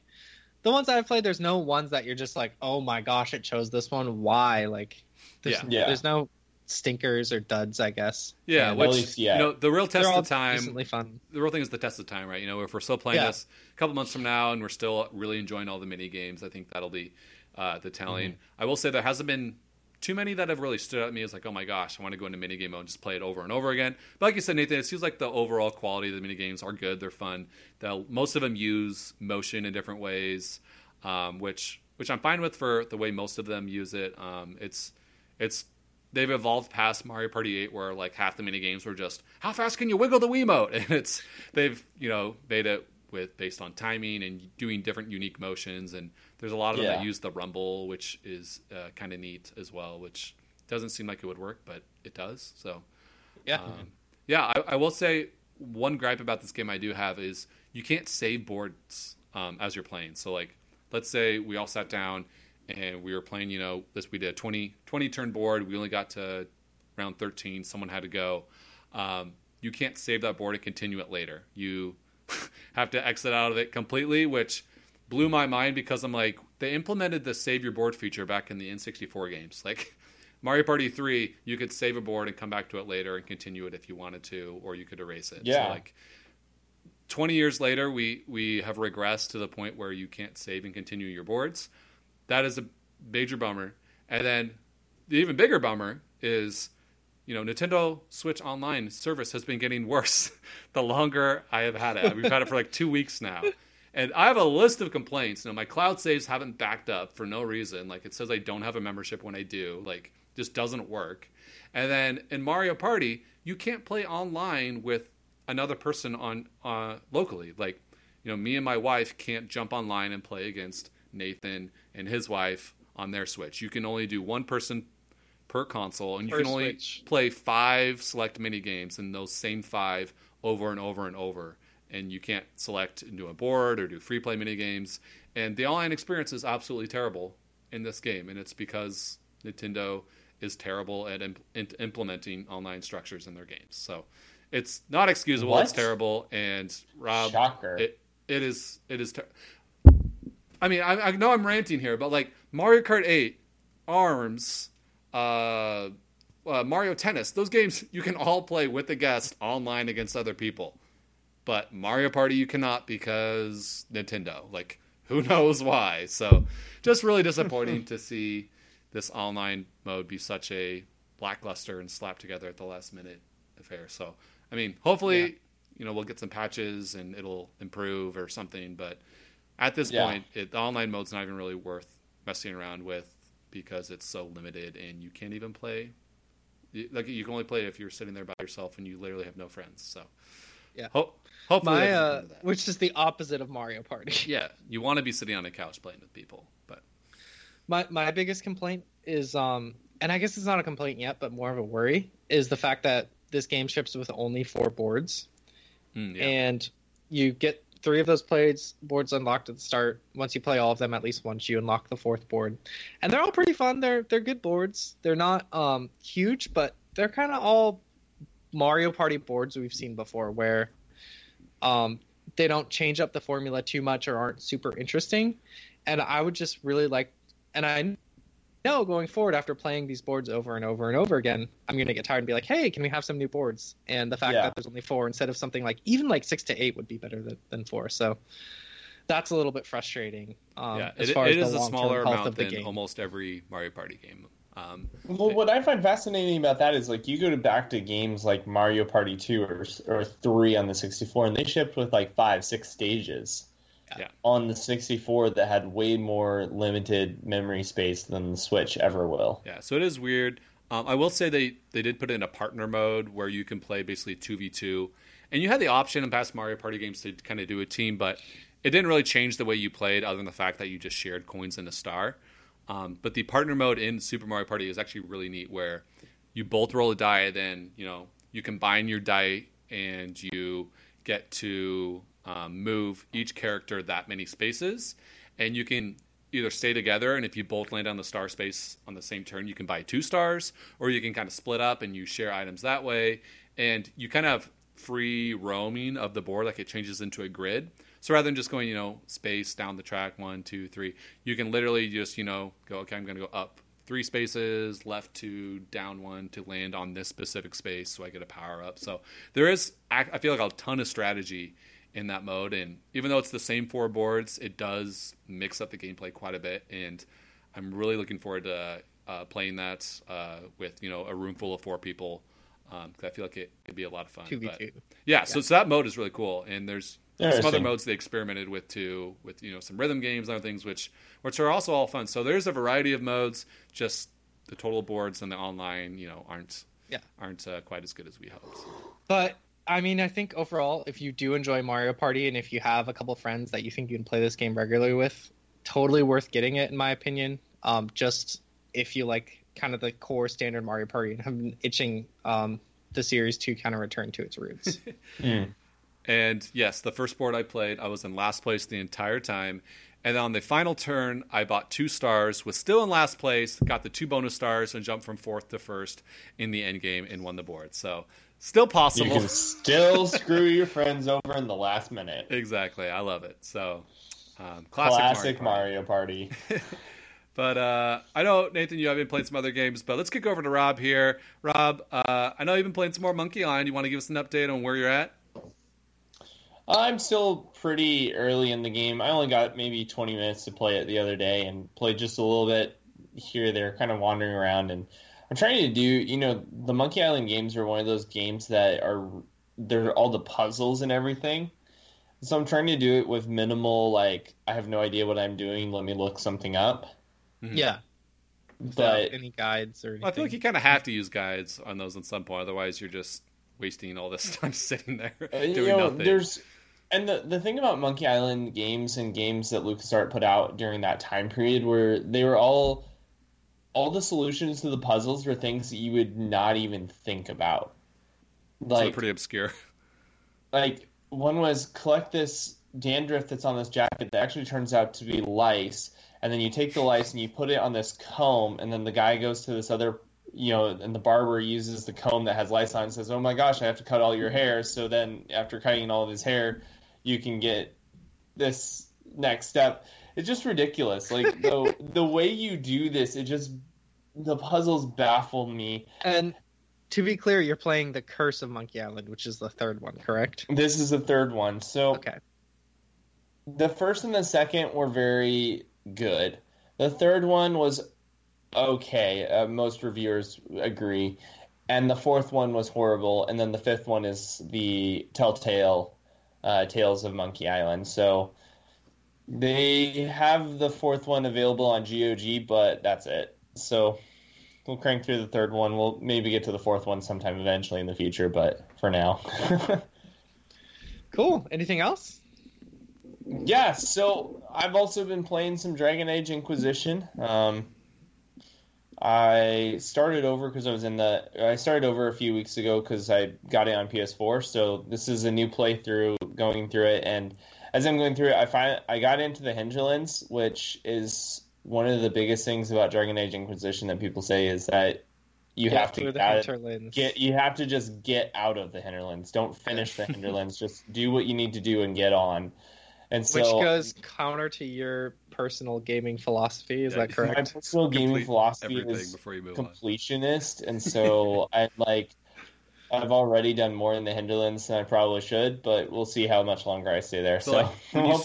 the ones that I've played, there's no ones that you're just like, oh my gosh, it chose this one. Why? Like, there's no stinkers or duds, I guess. Yeah, which, the real test of time, fun. The real thing is the test of time, right? If we're still playing this a couple months from now and we're still really enjoying all the mini games, I think that'll be the telling. Mm-hmm. I will say there hasn't been too many that have really stood out at me as like, oh my gosh, I want to go into minigame mode and just play it over and over again. But like you said, Nathan, it seems like the overall quality of the minigames are good. They're fun. Most of them use motion in different ways, which I'm fine with for the way most of them use it. They've evolved past Mario Party 8 where like half the minigames were just, how fast can you wiggle the Wiimote? And they've made it based on timing and doing different unique motions, and there's a lot of them that use the rumble, which is kind of neat as well, which doesn't seem like it would work, but it does. So I will say one gripe about this game I do have is you can't save boards as you're playing. So like let's say we all sat down and we were playing, we did a 20 turn board, we only got to round 13, someone had to go. You can't save that board and continue it later. You have to exit out of it completely, which blew my mind because I'm like, they implemented the save your board feature back in the N64 games. Like Mario Party 3, you could save a board and come back to it later and continue it if you wanted to, or you could erase it. Yeah. So like 20 years later, we have regressed to the point where you can't save and continue your boards. That is a major bummer. And then the even bigger bummer is, you know, Nintendo Switch Online service has been getting worse the longer I have had it. We've had it for like 2 weeks now. And I have a list of complaints. You know, my cloud saves haven't backed up for no reason. Like, it says I don't have a membership when I do. Like, just doesn't work. And then in Mario Party, you can't play online with another person on locally. Like, you know, me and my wife can't jump online and play against Nathan and his wife on their Switch. You can only do one person per console, and you can only play 5 select mini games, and those same 5 over and over and over. And you can't select and do a board or do free play mini games. And the online experience is absolutely terrible in this game, and it's because Nintendo is terrible at implementing online structures in their games. So it's not excusable. What? It's terrible. And Rob, shocker, I mean, I know I'm ranting here, but like Mario Kart 8, ARMS, Mario Tennis, those games you can all play with a guest online against other people. But Mario Party you cannot because Nintendo. Like, who knows why? So just really disappointing to see this online mode be such a lackluster and slapped together at the last minute affair. So, I mean, hopefully, you know, we'll get some patches and it'll improve or something. But at this point, the online mode's not even really worth messing around with because it's so limited and you can't even play. Like, you can only play if you're sitting there by yourself and you literally have no friends. So, yeah. Hopefully, which is the opposite of Mario Party. Yeah, you want to be sitting on a couch playing with people, but my biggest complaint is, and I guess it's not a complaint yet, but more of a worry, is the fact that this game ships with only 4 boards, and you get 3 of those boards unlocked at the start. Once you play all of them, at least once, you unlock the 4th board, and they're all pretty fun. They're good boards. They're not huge, but they're kind of all Mario Party boards we've seen before, where they don't change up the formula too much or aren't super interesting. And I would just really like, and I know going forward after playing these boards over and over and over again, I'm going to get tired and be like, hey, can we have some new boards? And the fact that there's only 4 instead of something like even like 6 to 8 would be better than 4. So that's a little bit frustrating. As far as the smaller amount than almost every Mario Party game. Well, what I find fascinating about that is, like, you go back to games like Mario Party 2 or 3 on the 64, and they shipped with, like, 5, 6 stages on the 64 that had way more limited memory space than the Switch ever will. Yeah, so it is weird. I will say they did put in a partner mode where you can play basically 2v2, and you had the option in past Mario Party games to kind of do a team, but it didn't really change the way you played other than the fact that you just shared coins and a star. But the partner mode in Super Mario Party is actually really neat, where you both roll a die, then, you know, you combine your die and you get to move each character that many spaces, and you can either stay together, and if you both land on the star space on the same turn, you can buy 2 stars, or you can kind of split up and you share items that way, and you kind of have free roaming of the board, like it changes into a grid. So rather than just going, you know, space down the track, 1, 2, 3, you can literally just, you know, go, okay, I'm going to go up 3 spaces, left 2, down 1 to land on this specific space so I get a power up. So there is, I feel like, a ton of strategy in that mode. And even though it's the same 4 boards, it does mix up the gameplay quite a bit. And I'm really looking forward to playing that with, you know, a room full of 4 people. Because I feel like it could be a lot of fun. 2v2. But, yeah, so that mode is really cool. And there's some other modes they experimented with too, with, you know, some rhythm games and other things, which are also all fun. So there's a variety of modes. Just the total boards and the online, you know, aren't quite as good as we hoped. But I mean, I think overall, if you do enjoy Mario Party and if you have a couple friends that you think you can play this game regularly with, totally worth getting it in my opinion. Just if you like kind of the core standard Mario Party and have been itching the series to kind of return to its roots. And yes, the first board I played, I was in last place the entire time. And on the final turn, I bought 2 stars, was still in last place, got the 2 bonus stars, and jumped from 4th to 1st in the end game and won the board. So still possible. You can still screw your friends over in the last minute. Exactly. I love it. So classic Mario Party. But I know, Nathan, you have been playing some other games, but let's kick over to Rob here. Rob, I know you've been playing some more Monkey Island. You want to give us an update on where you're at? I'm still pretty early in the game. I only got maybe 20 minutes to play it the other day and played just a little bit here or there, kind of wandering around. And I'm trying to do, you know, the Monkey Island games are one of those games that are, they're all the puzzles and everything. So I'm trying to do it with minimal, like, I have no idea what I'm doing. Let me look something up. Mm-hmm. Yeah. But any guides or anything. Well, I feel like you kind of have to use guides on those at some point. Otherwise, you're just wasting all this time sitting there doing nothing. And the thing about Monkey Island games and games that LucasArts put out during that time period where they were all the solutions to the puzzles were things that you would not even think about. Like, so pretty obscure. Like, one was collect this dandruff that's on this jacket that actually turns out to be lice. And then you take the lice and you put it on this comb, and then the guy goes to this other, you know, and the barber uses the comb that has lice on and says, oh my gosh, I have to cut all your hair. So then after cutting all of his hair, you can get this next step. It's just ridiculous. Like, the way you do this, it just, the puzzles baffled me. And to be clear, you're playing The Curse of Monkey Island, which is the third one, correct? This is the third one. So okay. The first and the second were very good. The third one was okay. Most reviewers agree. And the fourth one was horrible. And then the fifth one is the Telltale Tales of Monkey Island. So they have the fourth one available on GOG, but that's it. So we'll crank through the third one. We'll maybe get to the fourth one sometime eventually in the future, but for now. Cool. Anything else? Yeah, so I've also been playing some Dragon Age Inquisition. I started over because I started over a few weeks ago because I got it on PS4. So this is a new playthrough, going through it, and as I'm going through it, I got into the Hinterlands, which is one of the biggest things about Dragon Age Inquisition that people say is that you have to you have to just get out of the Hinterlands. Don't finish the Hinterlands. Just do what you need to do and get on. And so, which goes counter to your personal gaming philosophy, is that correct? My personal gaming philosophy is completionist, and so I've already done more in the Hinterlands than I probably should, but we'll see how much longer I stay there. So when you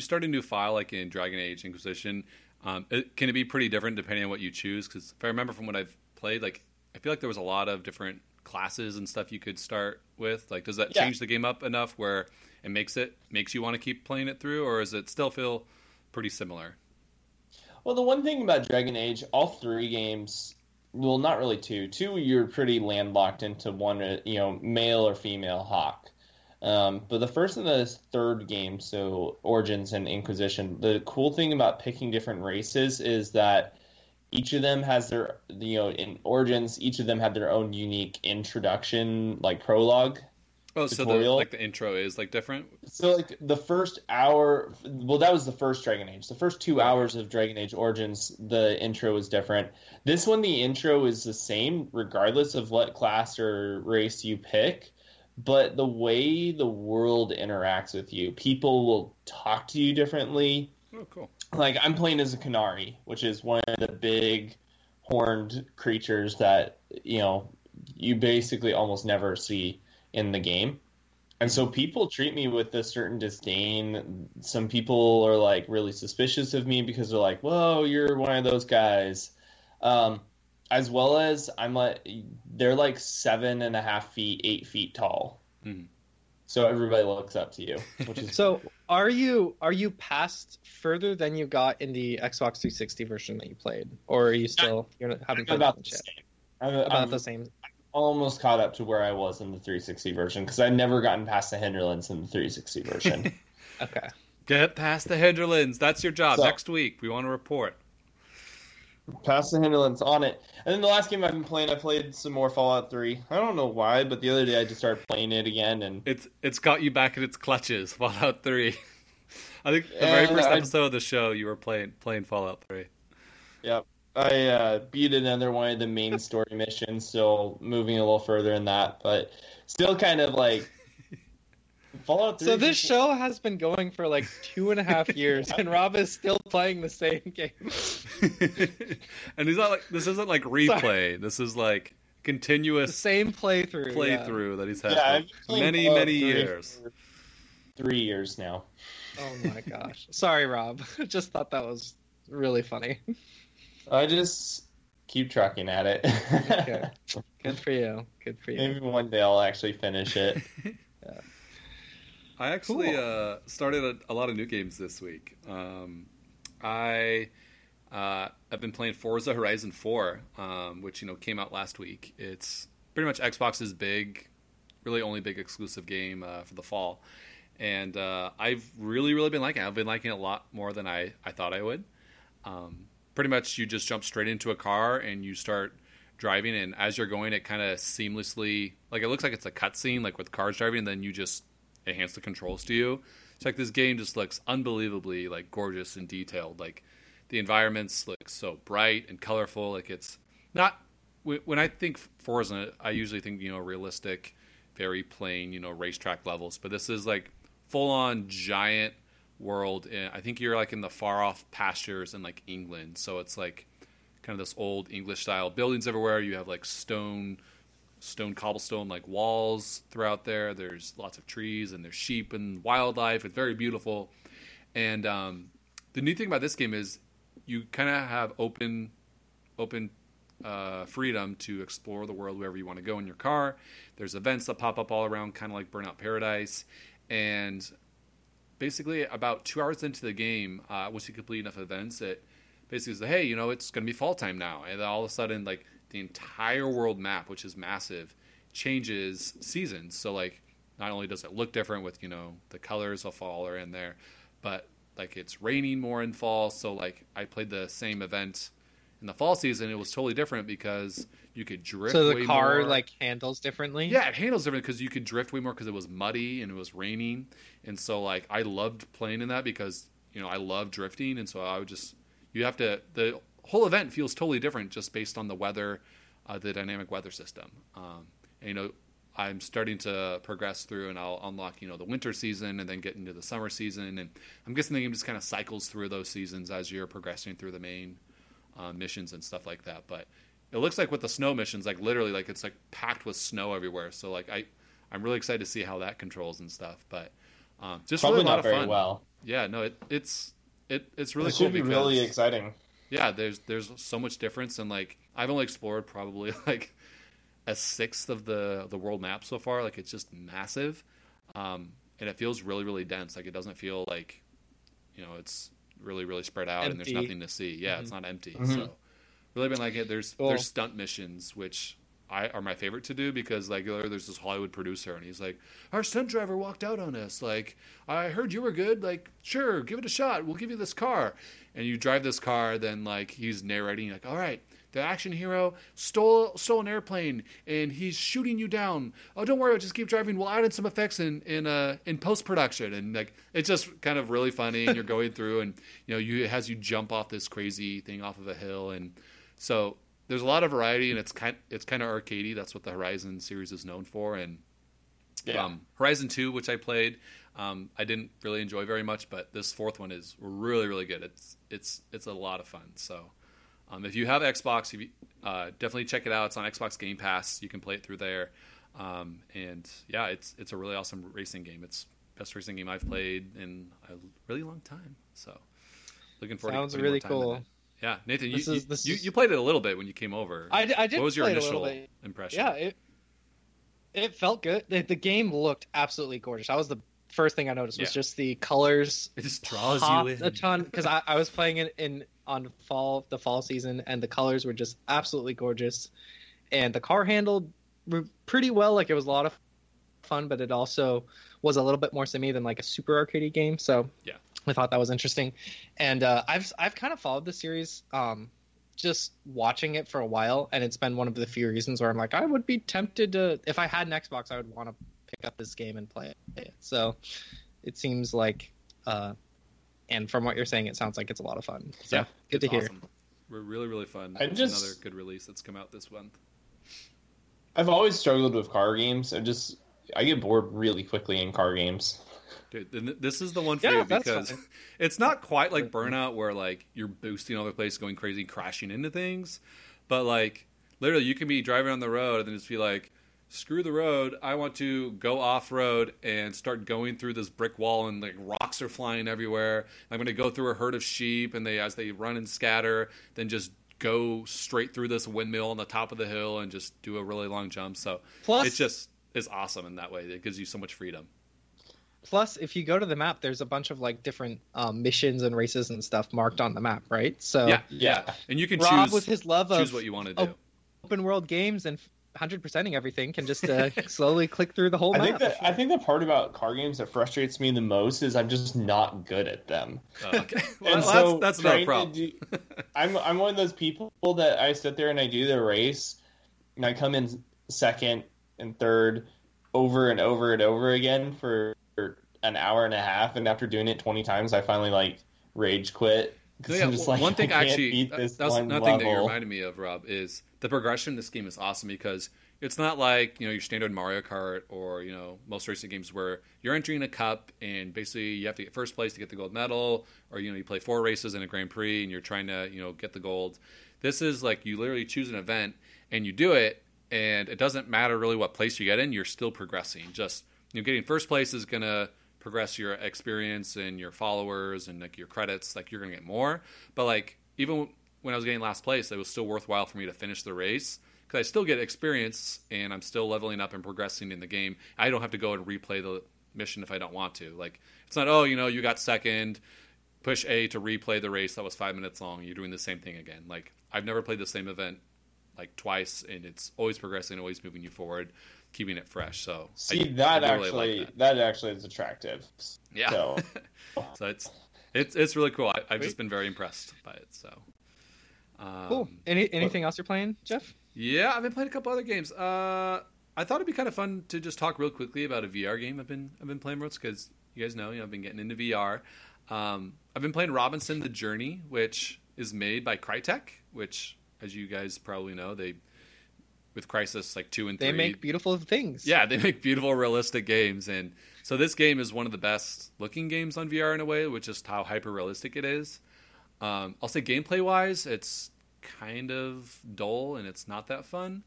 start a new file, like in Dragon Age Inquisition, can it be pretty different depending on what you choose? Because if I remember from what I've played, like I feel like there was a lot of different classes and stuff you could start with. Like, does that change the game up enough where it makes you want to keep playing it through, or does it still feel pretty similar? Well, the one thing about Dragon Age, all three games, well, not really two. Two, you're pretty landlocked into one, you know, male or female hawk. But the first and the third game, so Origins and Inquisition, the cool thing about picking different races is that each of them has their, you know, in Origins, each of them had their own unique introduction, like prologue. Oh, tutorial. So the intro is different? So the first hour, well, that was the first Dragon Age. The first 2 hours of Dragon Age Origins, the intro was different. This one, the intro is the same regardless of what class or race you pick, but the way the world interacts with you, people will talk to you differently. Oh, cool. Like, I'm playing as a canary, which is one of the big horned creatures that, you know, you basically almost never see in the game. And so people treat me with a certain disdain. Some people are really suspicious of me because they're like, whoa, you're one of those guys. As well as they're 7.5 feet, 8 feet tall. Mm-hmm. So everybody looks up to you. Which is so cool. Are you past further than you got in the Xbox 360 version that you played? Or are you still, haven't played about that much yet? About the same. Almost caught up to where I was in the 360 version because I'd never gotten past the Hinterlands in the 360 version. Okay. Get past the Hinterlands. That's your job. So, next week, we want to report. Past the Hinterlands on it. And then the last game I've been playing, I played some more Fallout 3. I don't know why, but the other day I just started playing it again. And it's got you back in its clutches, Fallout 3. I think the very first episode of the show, you were playing Fallout 3. Yep. I beat another one of the main story missions, so moving a little further in that, but still kind of Fallout 3. So this show has been going for like 2.5 years, and Rob is still playing the same game. And he's not like, this isn't like replay. Sorry. This is like continuous, the same playthrough that he's had for many years. 3 years now. Oh my gosh! Sorry, Rob. I just thought that was really funny. I just keep trucking at it. Okay. Good for you. Good for you. Maybe one day I'll actually finish it. Yeah. I actually started a lot of new games this week. I've been playing Forza Horizon 4, which came out last week. It's pretty much Xbox's only big exclusive game for the fall. And I've really, really been liking it. I've been liking it a lot more than I thought I would. Pretty much you just jump straight into a car and you start driving. And as you're going, it kind of seamlessly, like it looks like it's a cutscene, like with cars driving. And then you just enhance the controls to you. So like this game just looks unbelievably like gorgeous and detailed. Like the environments look so bright and colorful. Like it's not, when I think Forza, I usually think, realistic, very plain, racetrack levels. But this is like full-on giant world, and I think you're like in the far-off pastures in like England. So it's like kind of this old English-style buildings everywhere. You have like stone cobblestone like walls throughout there. There's lots of trees and there's sheep and wildlife. It's very beautiful. And the neat thing about this game is you kind of have open freedom to explore the world wherever you want to go in your car. There's events that pop up all around, kind of like Burnout Paradise. And basically about 2 hours into the game, once you complete enough events, it basically says, hey, it's going to be fall time now. And then all of a sudden, like, the entire world map, which is massive, changes seasons. So, like, not only does it look different with, the colors of fall are in there, but, like, it's raining more in fall. So, like, I played the same event in the fall season. It was totally different because you could drift way more. So the car, handles differently? Yeah, it handles differently because you could drift way more because it was muddy and it was raining. And so, like, I loved playing in that because, I love drifting. And so I would just, the whole event feels totally different just based on the weather, the dynamic weather system. I'm starting to progress through and I'll unlock, the winter season and then get into the summer season. And I'm guessing the game just kind of cycles through those seasons as you're progressing through the main missions and stuff like that. But it looks like with the snow missions, like literally like it's like packed with snow everywhere. So like I'm really excited to see how that controls and stuff, but just probably really a lot of fun. Well. Yeah, no, it's really cool. It should be really exciting. Yeah, there's so much difference, and like I've only explored probably like a sixth of the world map so far. Like it's just massive, and it feels really, really dense. Like it doesn't feel like it's really, really spread out, empty. And there's nothing to see. Yeah, mm-hmm. It's not empty. Mm-hmm. So really been like it. There's there's stunt missions which are my favorite to do because like there's this Hollywood producer and he's like, our stunt driver walked out on us. Like, I heard you were good. Like, sure, give it a shot. We'll give you this car. And you drive this car. Then like he's narrating like, all right, the action hero stole an airplane and he's shooting you down. Oh, don't worry, just keep driving. We'll add in some effects in post-production. And like it's just kind of really funny. And you're going through and it has you jump off this crazy thing off of a hill. And so there's a lot of variety, and it's kind of arcadey. That's what the Horizon series is known for. And Horizon 2, which I played, I didn't really enjoy very much, but this fourth one is really, really good. It's a lot of fun. So if you have Xbox, definitely check it out. It's on Xbox Game Pass. You can play it through there. And yeah, it's a really awesome racing game. It's the best racing game I've played in a really long time. So looking forward to putting more time in it. Sounds really cool. Yeah, Nathan, you played it a little bit when you came over. I did. What was your initial impression? Yeah, it felt good. The game looked absolutely gorgeous. That was the first thing I noticed was just the colors. It just draws you in a ton because I was playing it on the fall season, and the colors were just absolutely gorgeous. And the car handled pretty well. Like it was a lot of fun, but it also was a little bit more simmy than like a super arcadey game. So yeah. I thought that was interesting, and I've kind of followed the series, just watching it for a while, and it's been one of the few reasons where I'm like, I would be tempted to, if I had an Xbox, I would want to pick up this game and play it. So it seems like, and from what you're saying, it sounds like it's a lot of fun. So yeah, good to hear. We're really, really fun. Another good release that's come out this month. I've always struggled with car games. I just I get bored really quickly in car games. Dude, this is the one for you because it's not quite like Burnout where like you're boosting all over the place, going crazy, crashing into things. But like literally, you can be driving on the road and then just be like, "Screw the road! I want to go off road and start going through this brick wall, and like rocks are flying everywhere. I'm going to go through a herd of sheep, and they as they run and scatter, then just." Go straight through this windmill on the top of the hill and just do a really long jump. So plus, it's just is awesome in that way. It gives you so much freedom. Plus, if you go to the map, there's a bunch of like different missions and races and stuff marked on the map, right? So yeah. And you can Rob, choose with his love of what you want to do. Open world games and 100%ing everything can just slowly click through the whole map. I think the part about car games that frustrates me the most is I'm just not good at them. Okay. Well, so that's not a problem. I'm one of those people that I sit there and I do the race and I come in second and third over and over and over again for an hour and a half, and after doing it 20 times I finally like rage quit. One thing actually, that's another thing that you reminded me of, Rob, is the progression in this game is awesome because it's not like, you know, your standard Mario Kart or, you know, most racing games where you're entering a cup and basically you have to get first place to get the gold medal, or, you know, you play 4 races in a Grand Prix and you're trying to, you know, get the gold. This is like you literally choose an event and you do it, and it doesn't matter really what place you get in, you're still progressing. Just, you know, getting first place is going to progress your experience and your followers and like your credits, like you're gonna get more. But like even when I was getting last place, it was still worthwhile for me to finish the race because I still get experience and I'm still leveling up and progressing in the game. I don't have to go and replay the mission if I don't want to. Like it's not, oh, you know, you got second, push A to replay the race that was 5 minutes long, you're doing the same thing again. Like I've never played the same event like twice, and it's always progressing, always moving you forward, keeping it fresh. So I really actually is attractive. Yeah. So it's really cool. I've just been very impressed by it. So cool. Anything else you're playing, Jeff? Yeah, I've been playing a couple other games. I thought it'd be kind of fun to just talk real quickly about a VR game I've been playing, because you guys know I've been getting into VR. I've been playing Robinson: The Journey, which is made by Crytek, which, as you guys probably know, they with Crysis like 2 and 3. They make beautiful things. Yeah, they make beautiful, realistic games. And so this game is one of the best looking games on VR in a way, which is how hyper realistic it is. I'll say gameplay wise, it's kind of dull and it's not that fun.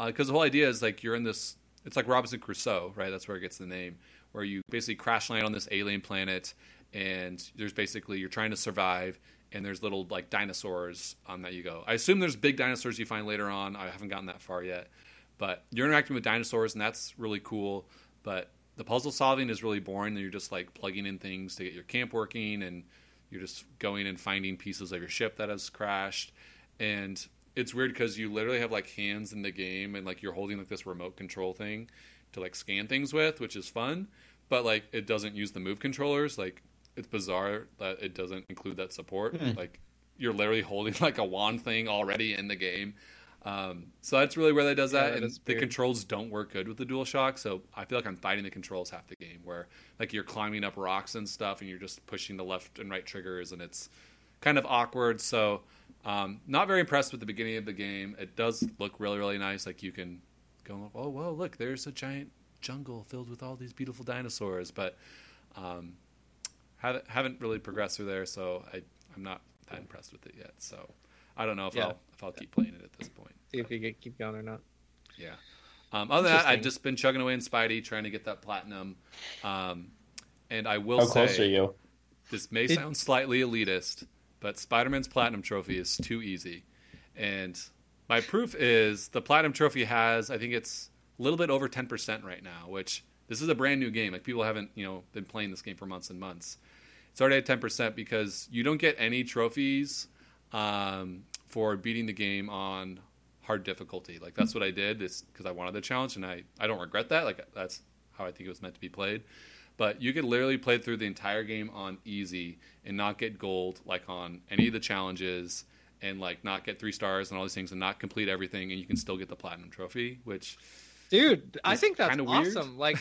Because the whole idea is like you're in this, it's like Robinson Crusoe, right? That's where it gets the name, where you basically crash land on this alien planet and there's basically, you're trying to survive. And there's little, like, dinosaurs that you go. I assume there's big dinosaurs you find later on. I haven't gotten that far yet. But you're interacting with dinosaurs, and that's really cool. But the puzzle solving is really boring. You're just, like, plugging in things to get your camp working. And you're just going and finding pieces of your ship that has crashed. And it's weird because you literally have, like, hands in the game. And, like, you're holding, like, this remote control thing to, like, scan things with, which is fun. But, like, it doesn't use the move controllers, like... It's bizarre that it doesn't include that support. Like you're literally holding like a wand thing already in the game. So that's really where that does that. Yeah, and the controls don't work good with the DualShock. So I feel like I'm fighting the controls half the game, where like you're climbing up rocks and stuff and you're just pushing the left and right triggers, and it's kind of awkward. So not very impressed with the beginning of the game. It does look really, really nice. Like you can go, oh, well, look, there's a giant jungle filled with all these beautiful dinosaurs. But, haven't really progressed through there, so I'm not that impressed with it yet. So I don't know if I'll keep playing it at this point. See if you keep going or not. Yeah. Other than that, I've just been chugging away in Spidey, trying to get that platinum. And I will say, how close are you? This may sound slightly elitist, but Spider-Man's platinum trophy is too easy. And my proof is the platinum trophy has, I think it's a little bit over 10% right now, which this is a brand new game. Like people haven't, you know, been playing this game for months and months. It's already at 10% because you don't get any trophies for beating the game on hard difficulty. Like that's what I did. It's because I wanted the challenge, and I don't regret that. Like that's how I think it was meant to be played. But you could literally play through the entire game on easy and not get gold, like on any of the challenges, and like not get 3 stars and all these things, and not complete everything, and you can still get the platinum trophy, which. Dude, I think that's awesome. Weird. Like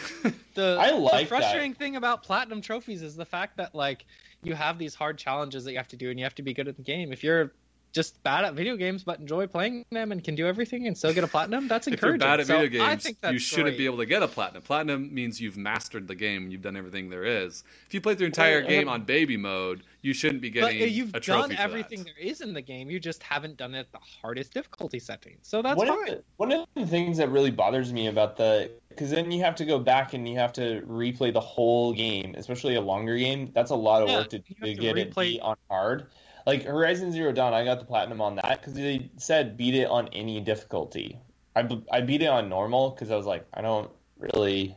the frustrating thing about platinum trophies is the fact that like you have these hard challenges that you have to do and you have to be good at the game. If you're just bad at video games but enjoy playing them and can do everything and still get a platinum, that's encouraging. If you're bad at video games, you shouldn't be able to get a platinum. Platinum means you've mastered the game and you've done everything there is. If you play the entire game on baby mode, you shouldn't be getting a trophy. You've done everything there is in the game. You just haven't done it at the hardest difficulty setting. So that's fine. One of the things that really bothers me about the... Because then you have to go back and you have to replay the whole game, especially a longer game. That's a lot of work to get it beat on hard. Like Horizon Zero Dawn, I got the platinum on that because they said beat it on any difficulty. I beat it on normal because I was like, I don't really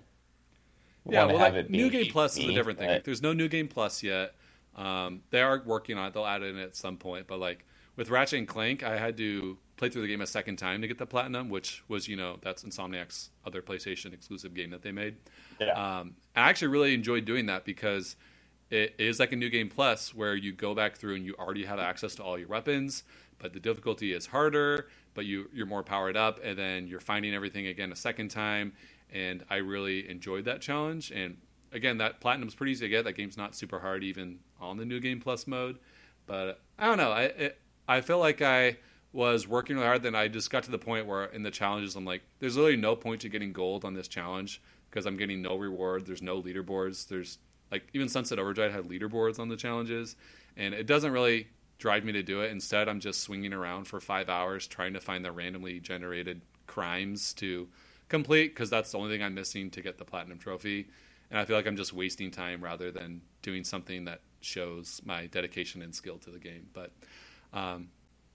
want to have it. New Game Plus is a different thing. There's no New Game Plus yet. They are working on it. They'll add it in at some point. But like with Ratchet and Clank, I had to play through the game a second time to get the platinum, which was that's Insomniac's other PlayStation exclusive game that they made. Yeah. I actually really enjoyed doing that because it is like a New Game Plus where you go back through and you already have access to all your weapons, but the difficulty is harder, but you're more powered up, and then you're finding everything again a second time. And I really enjoyed that challenge. And again, that platinum's pretty easy to get. That game's not super hard even on the New Game Plus mode. But I don't know. I feel like I was working really hard, then I just got to the point where in the challenges, I'm like, there's literally no point to getting gold on this challenge because I'm getting no reward. There's no leaderboards. There's... Like, even Sunset Overdrive had leaderboards on the challenges, and it doesn't really drive me to do it. Instead, I'm just swinging around for 5 hours trying to find the randomly generated crimes to complete, because that's the only thing I'm missing to get the platinum trophy. And I feel like I'm just wasting time rather than doing something that shows my dedication and skill to the game. But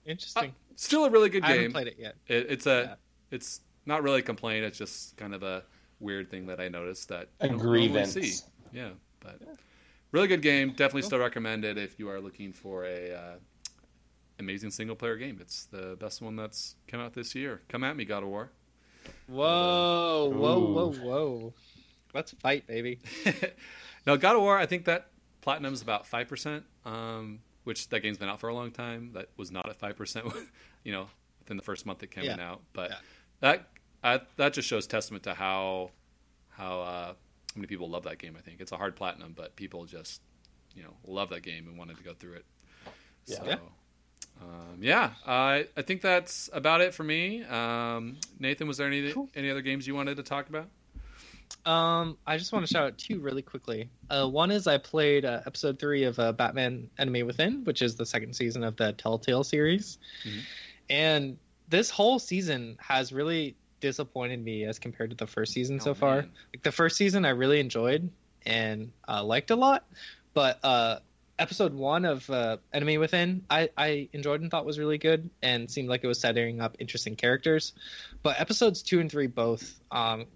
interesting. Still a really good game. I haven't played it yet. It's not really a complaint. It's just kind of a weird thing that I noticed that a grievance. Really see. Yeah. But really good game. Definitely still recommend it if you are looking for a amazing single-player game. It's the best one that's come out this year. Come at me, God of War. Whoa, whoa. Let's fight, baby. Now, God of War, I think that platinum's about 5%, which that game's been out for a long time. That was not at 5%, within the first month it came out. But that just shows testament to how many people love that game. I think it's a hard platinum, but people just love that game and wanted to go through it. I think that's about it for me. Nathan, was there any other games you wanted to talk about? I just want to shout out two really quickly. One is I played episode 3 of Batman Enemy Within, which is the second season of the Telltale series. Mm-hmm. And this whole season has really disappointed me as compared to the first season so far. Man. Like the first season I really enjoyed and liked a lot, but episode 1 of Enemy Within I enjoyed and thought was really good and seemed like it was setting up interesting characters. But episodes 2 and 3 both, kind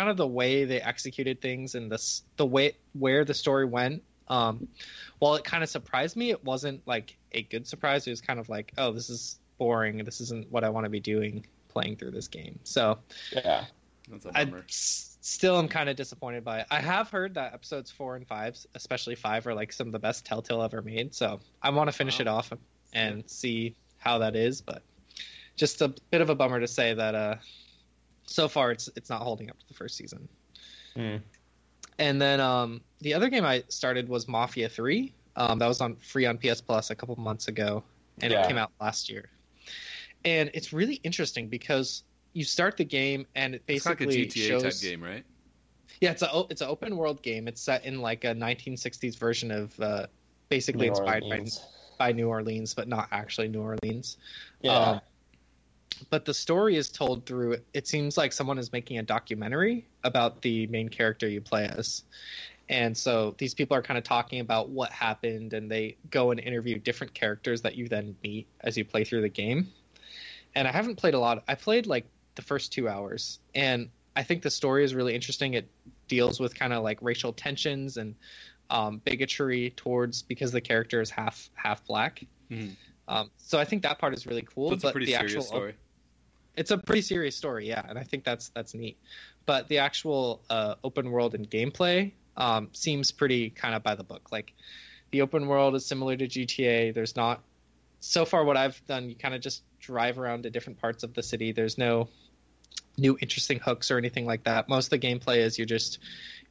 of the way they executed things and the way where the story went, while it kind of surprised me, it wasn't like a good surprise. It was kind of like, oh, this is boring, this isn't what I want to be doing playing through this game. So yeah, that's a bummer. Still am kind of disappointed by it. I have heard that episodes 4 and 5, especially 5, are like some of the best Telltale ever made. So I want to finish it off and see how that is, but just a bit of a bummer to say that so far it's not holding up to the first season. And then the other game I started was Mafia 3. That was on free on PS Plus a couple months ago, and it came out last year. And it's really interesting because you start the game and it basically it's like a GTA type game, right? Yeah, it's an open world game. It's set in like a 1960s version of basically inspired by New Orleans, but not actually New Orleans. Yeah. But the story is told through, it seems like someone is making a documentary about the main character you play as. And so these people are kind of talking about what happened, and they go and interview different characters that you then meet as you play through the game. And I haven't played a lot. I played like the first 2 hours, and I think the story is really interesting. It deals with kind of like racial tensions and bigotry because the character is half black. Mm-hmm. So I think that part is really cool. So it's a pretty serious story. It's a pretty serious story, yeah, and I think that's neat. But the actual open world and gameplay seems pretty kind of by the book. Like the open world is similar to GTA. There's not so far what I've done. You kind of just drive around to different parts of the city. There's no new interesting hooks or anything like that. Most of the gameplay is you're just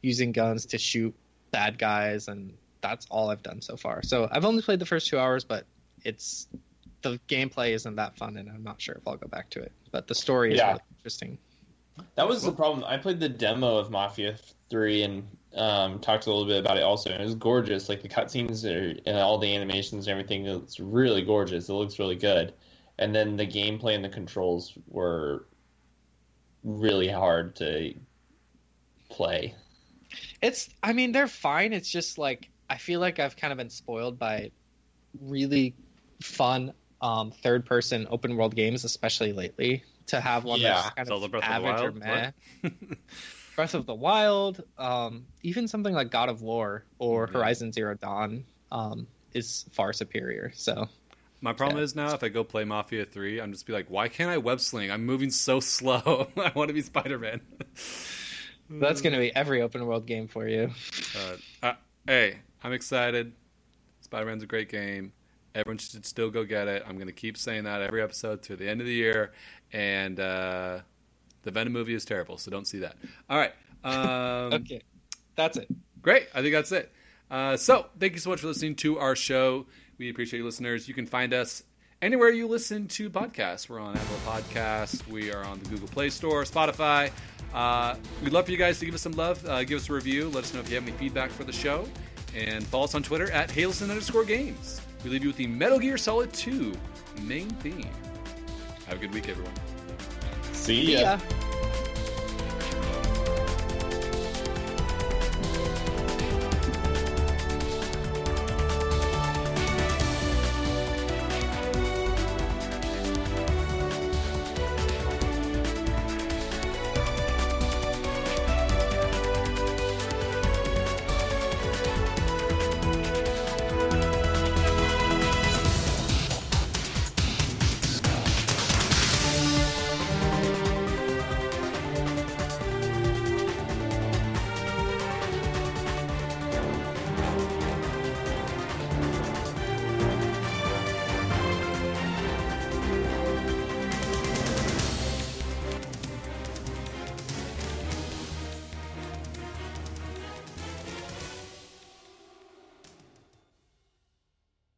using guns to shoot bad guys, and that's all I've done so far. So I've only played the first 2 hours, but it's the gameplay isn't that fun, and I'm not sure if I'll go back to it. But the story is really interesting. That was the problem. I played the demo of Mafia 3 and talked a little bit about it also. And it was gorgeous. Like, the cutscenes and all the animations and everything, it's really gorgeous. It looks really good. And then the gameplay and the controls were really hard to play. I mean, they're fine. It's just, like, I feel like I've kind of been spoiled by really fun third-person open-world games, especially lately. To have one that's kind of average or meh. Breath of the Wild, even something like God of War or Horizon Zero Dawn is far superior. So my problem is now, if I go play Mafia 3, I'm just be like, why can't I web sling? I'm moving so slow. I want to be Spider-Man. That's going to be every open world game for you. Hey, I'm excited. Spider-Man's a great game. Everyone should still go get it. I'm going to keep saying that every episode through the end of the year. And the Venom movie is terrible, so don't see that. All right. Okay. That's it. Great. I think that's it. So thank you so much for listening to our show. We appreciate you, listeners. You can find us anywhere you listen to podcasts. We're on Apple Podcasts. We are on the Google Play Store, Spotify. We'd love for you guys to give us some love. Give us a review. Let us know if you have any feedback for the show. And follow us on Twitter at @Haleson_games. We leave you with the Metal Gear Solid 2 main theme. Have a good week, everyone. See ya.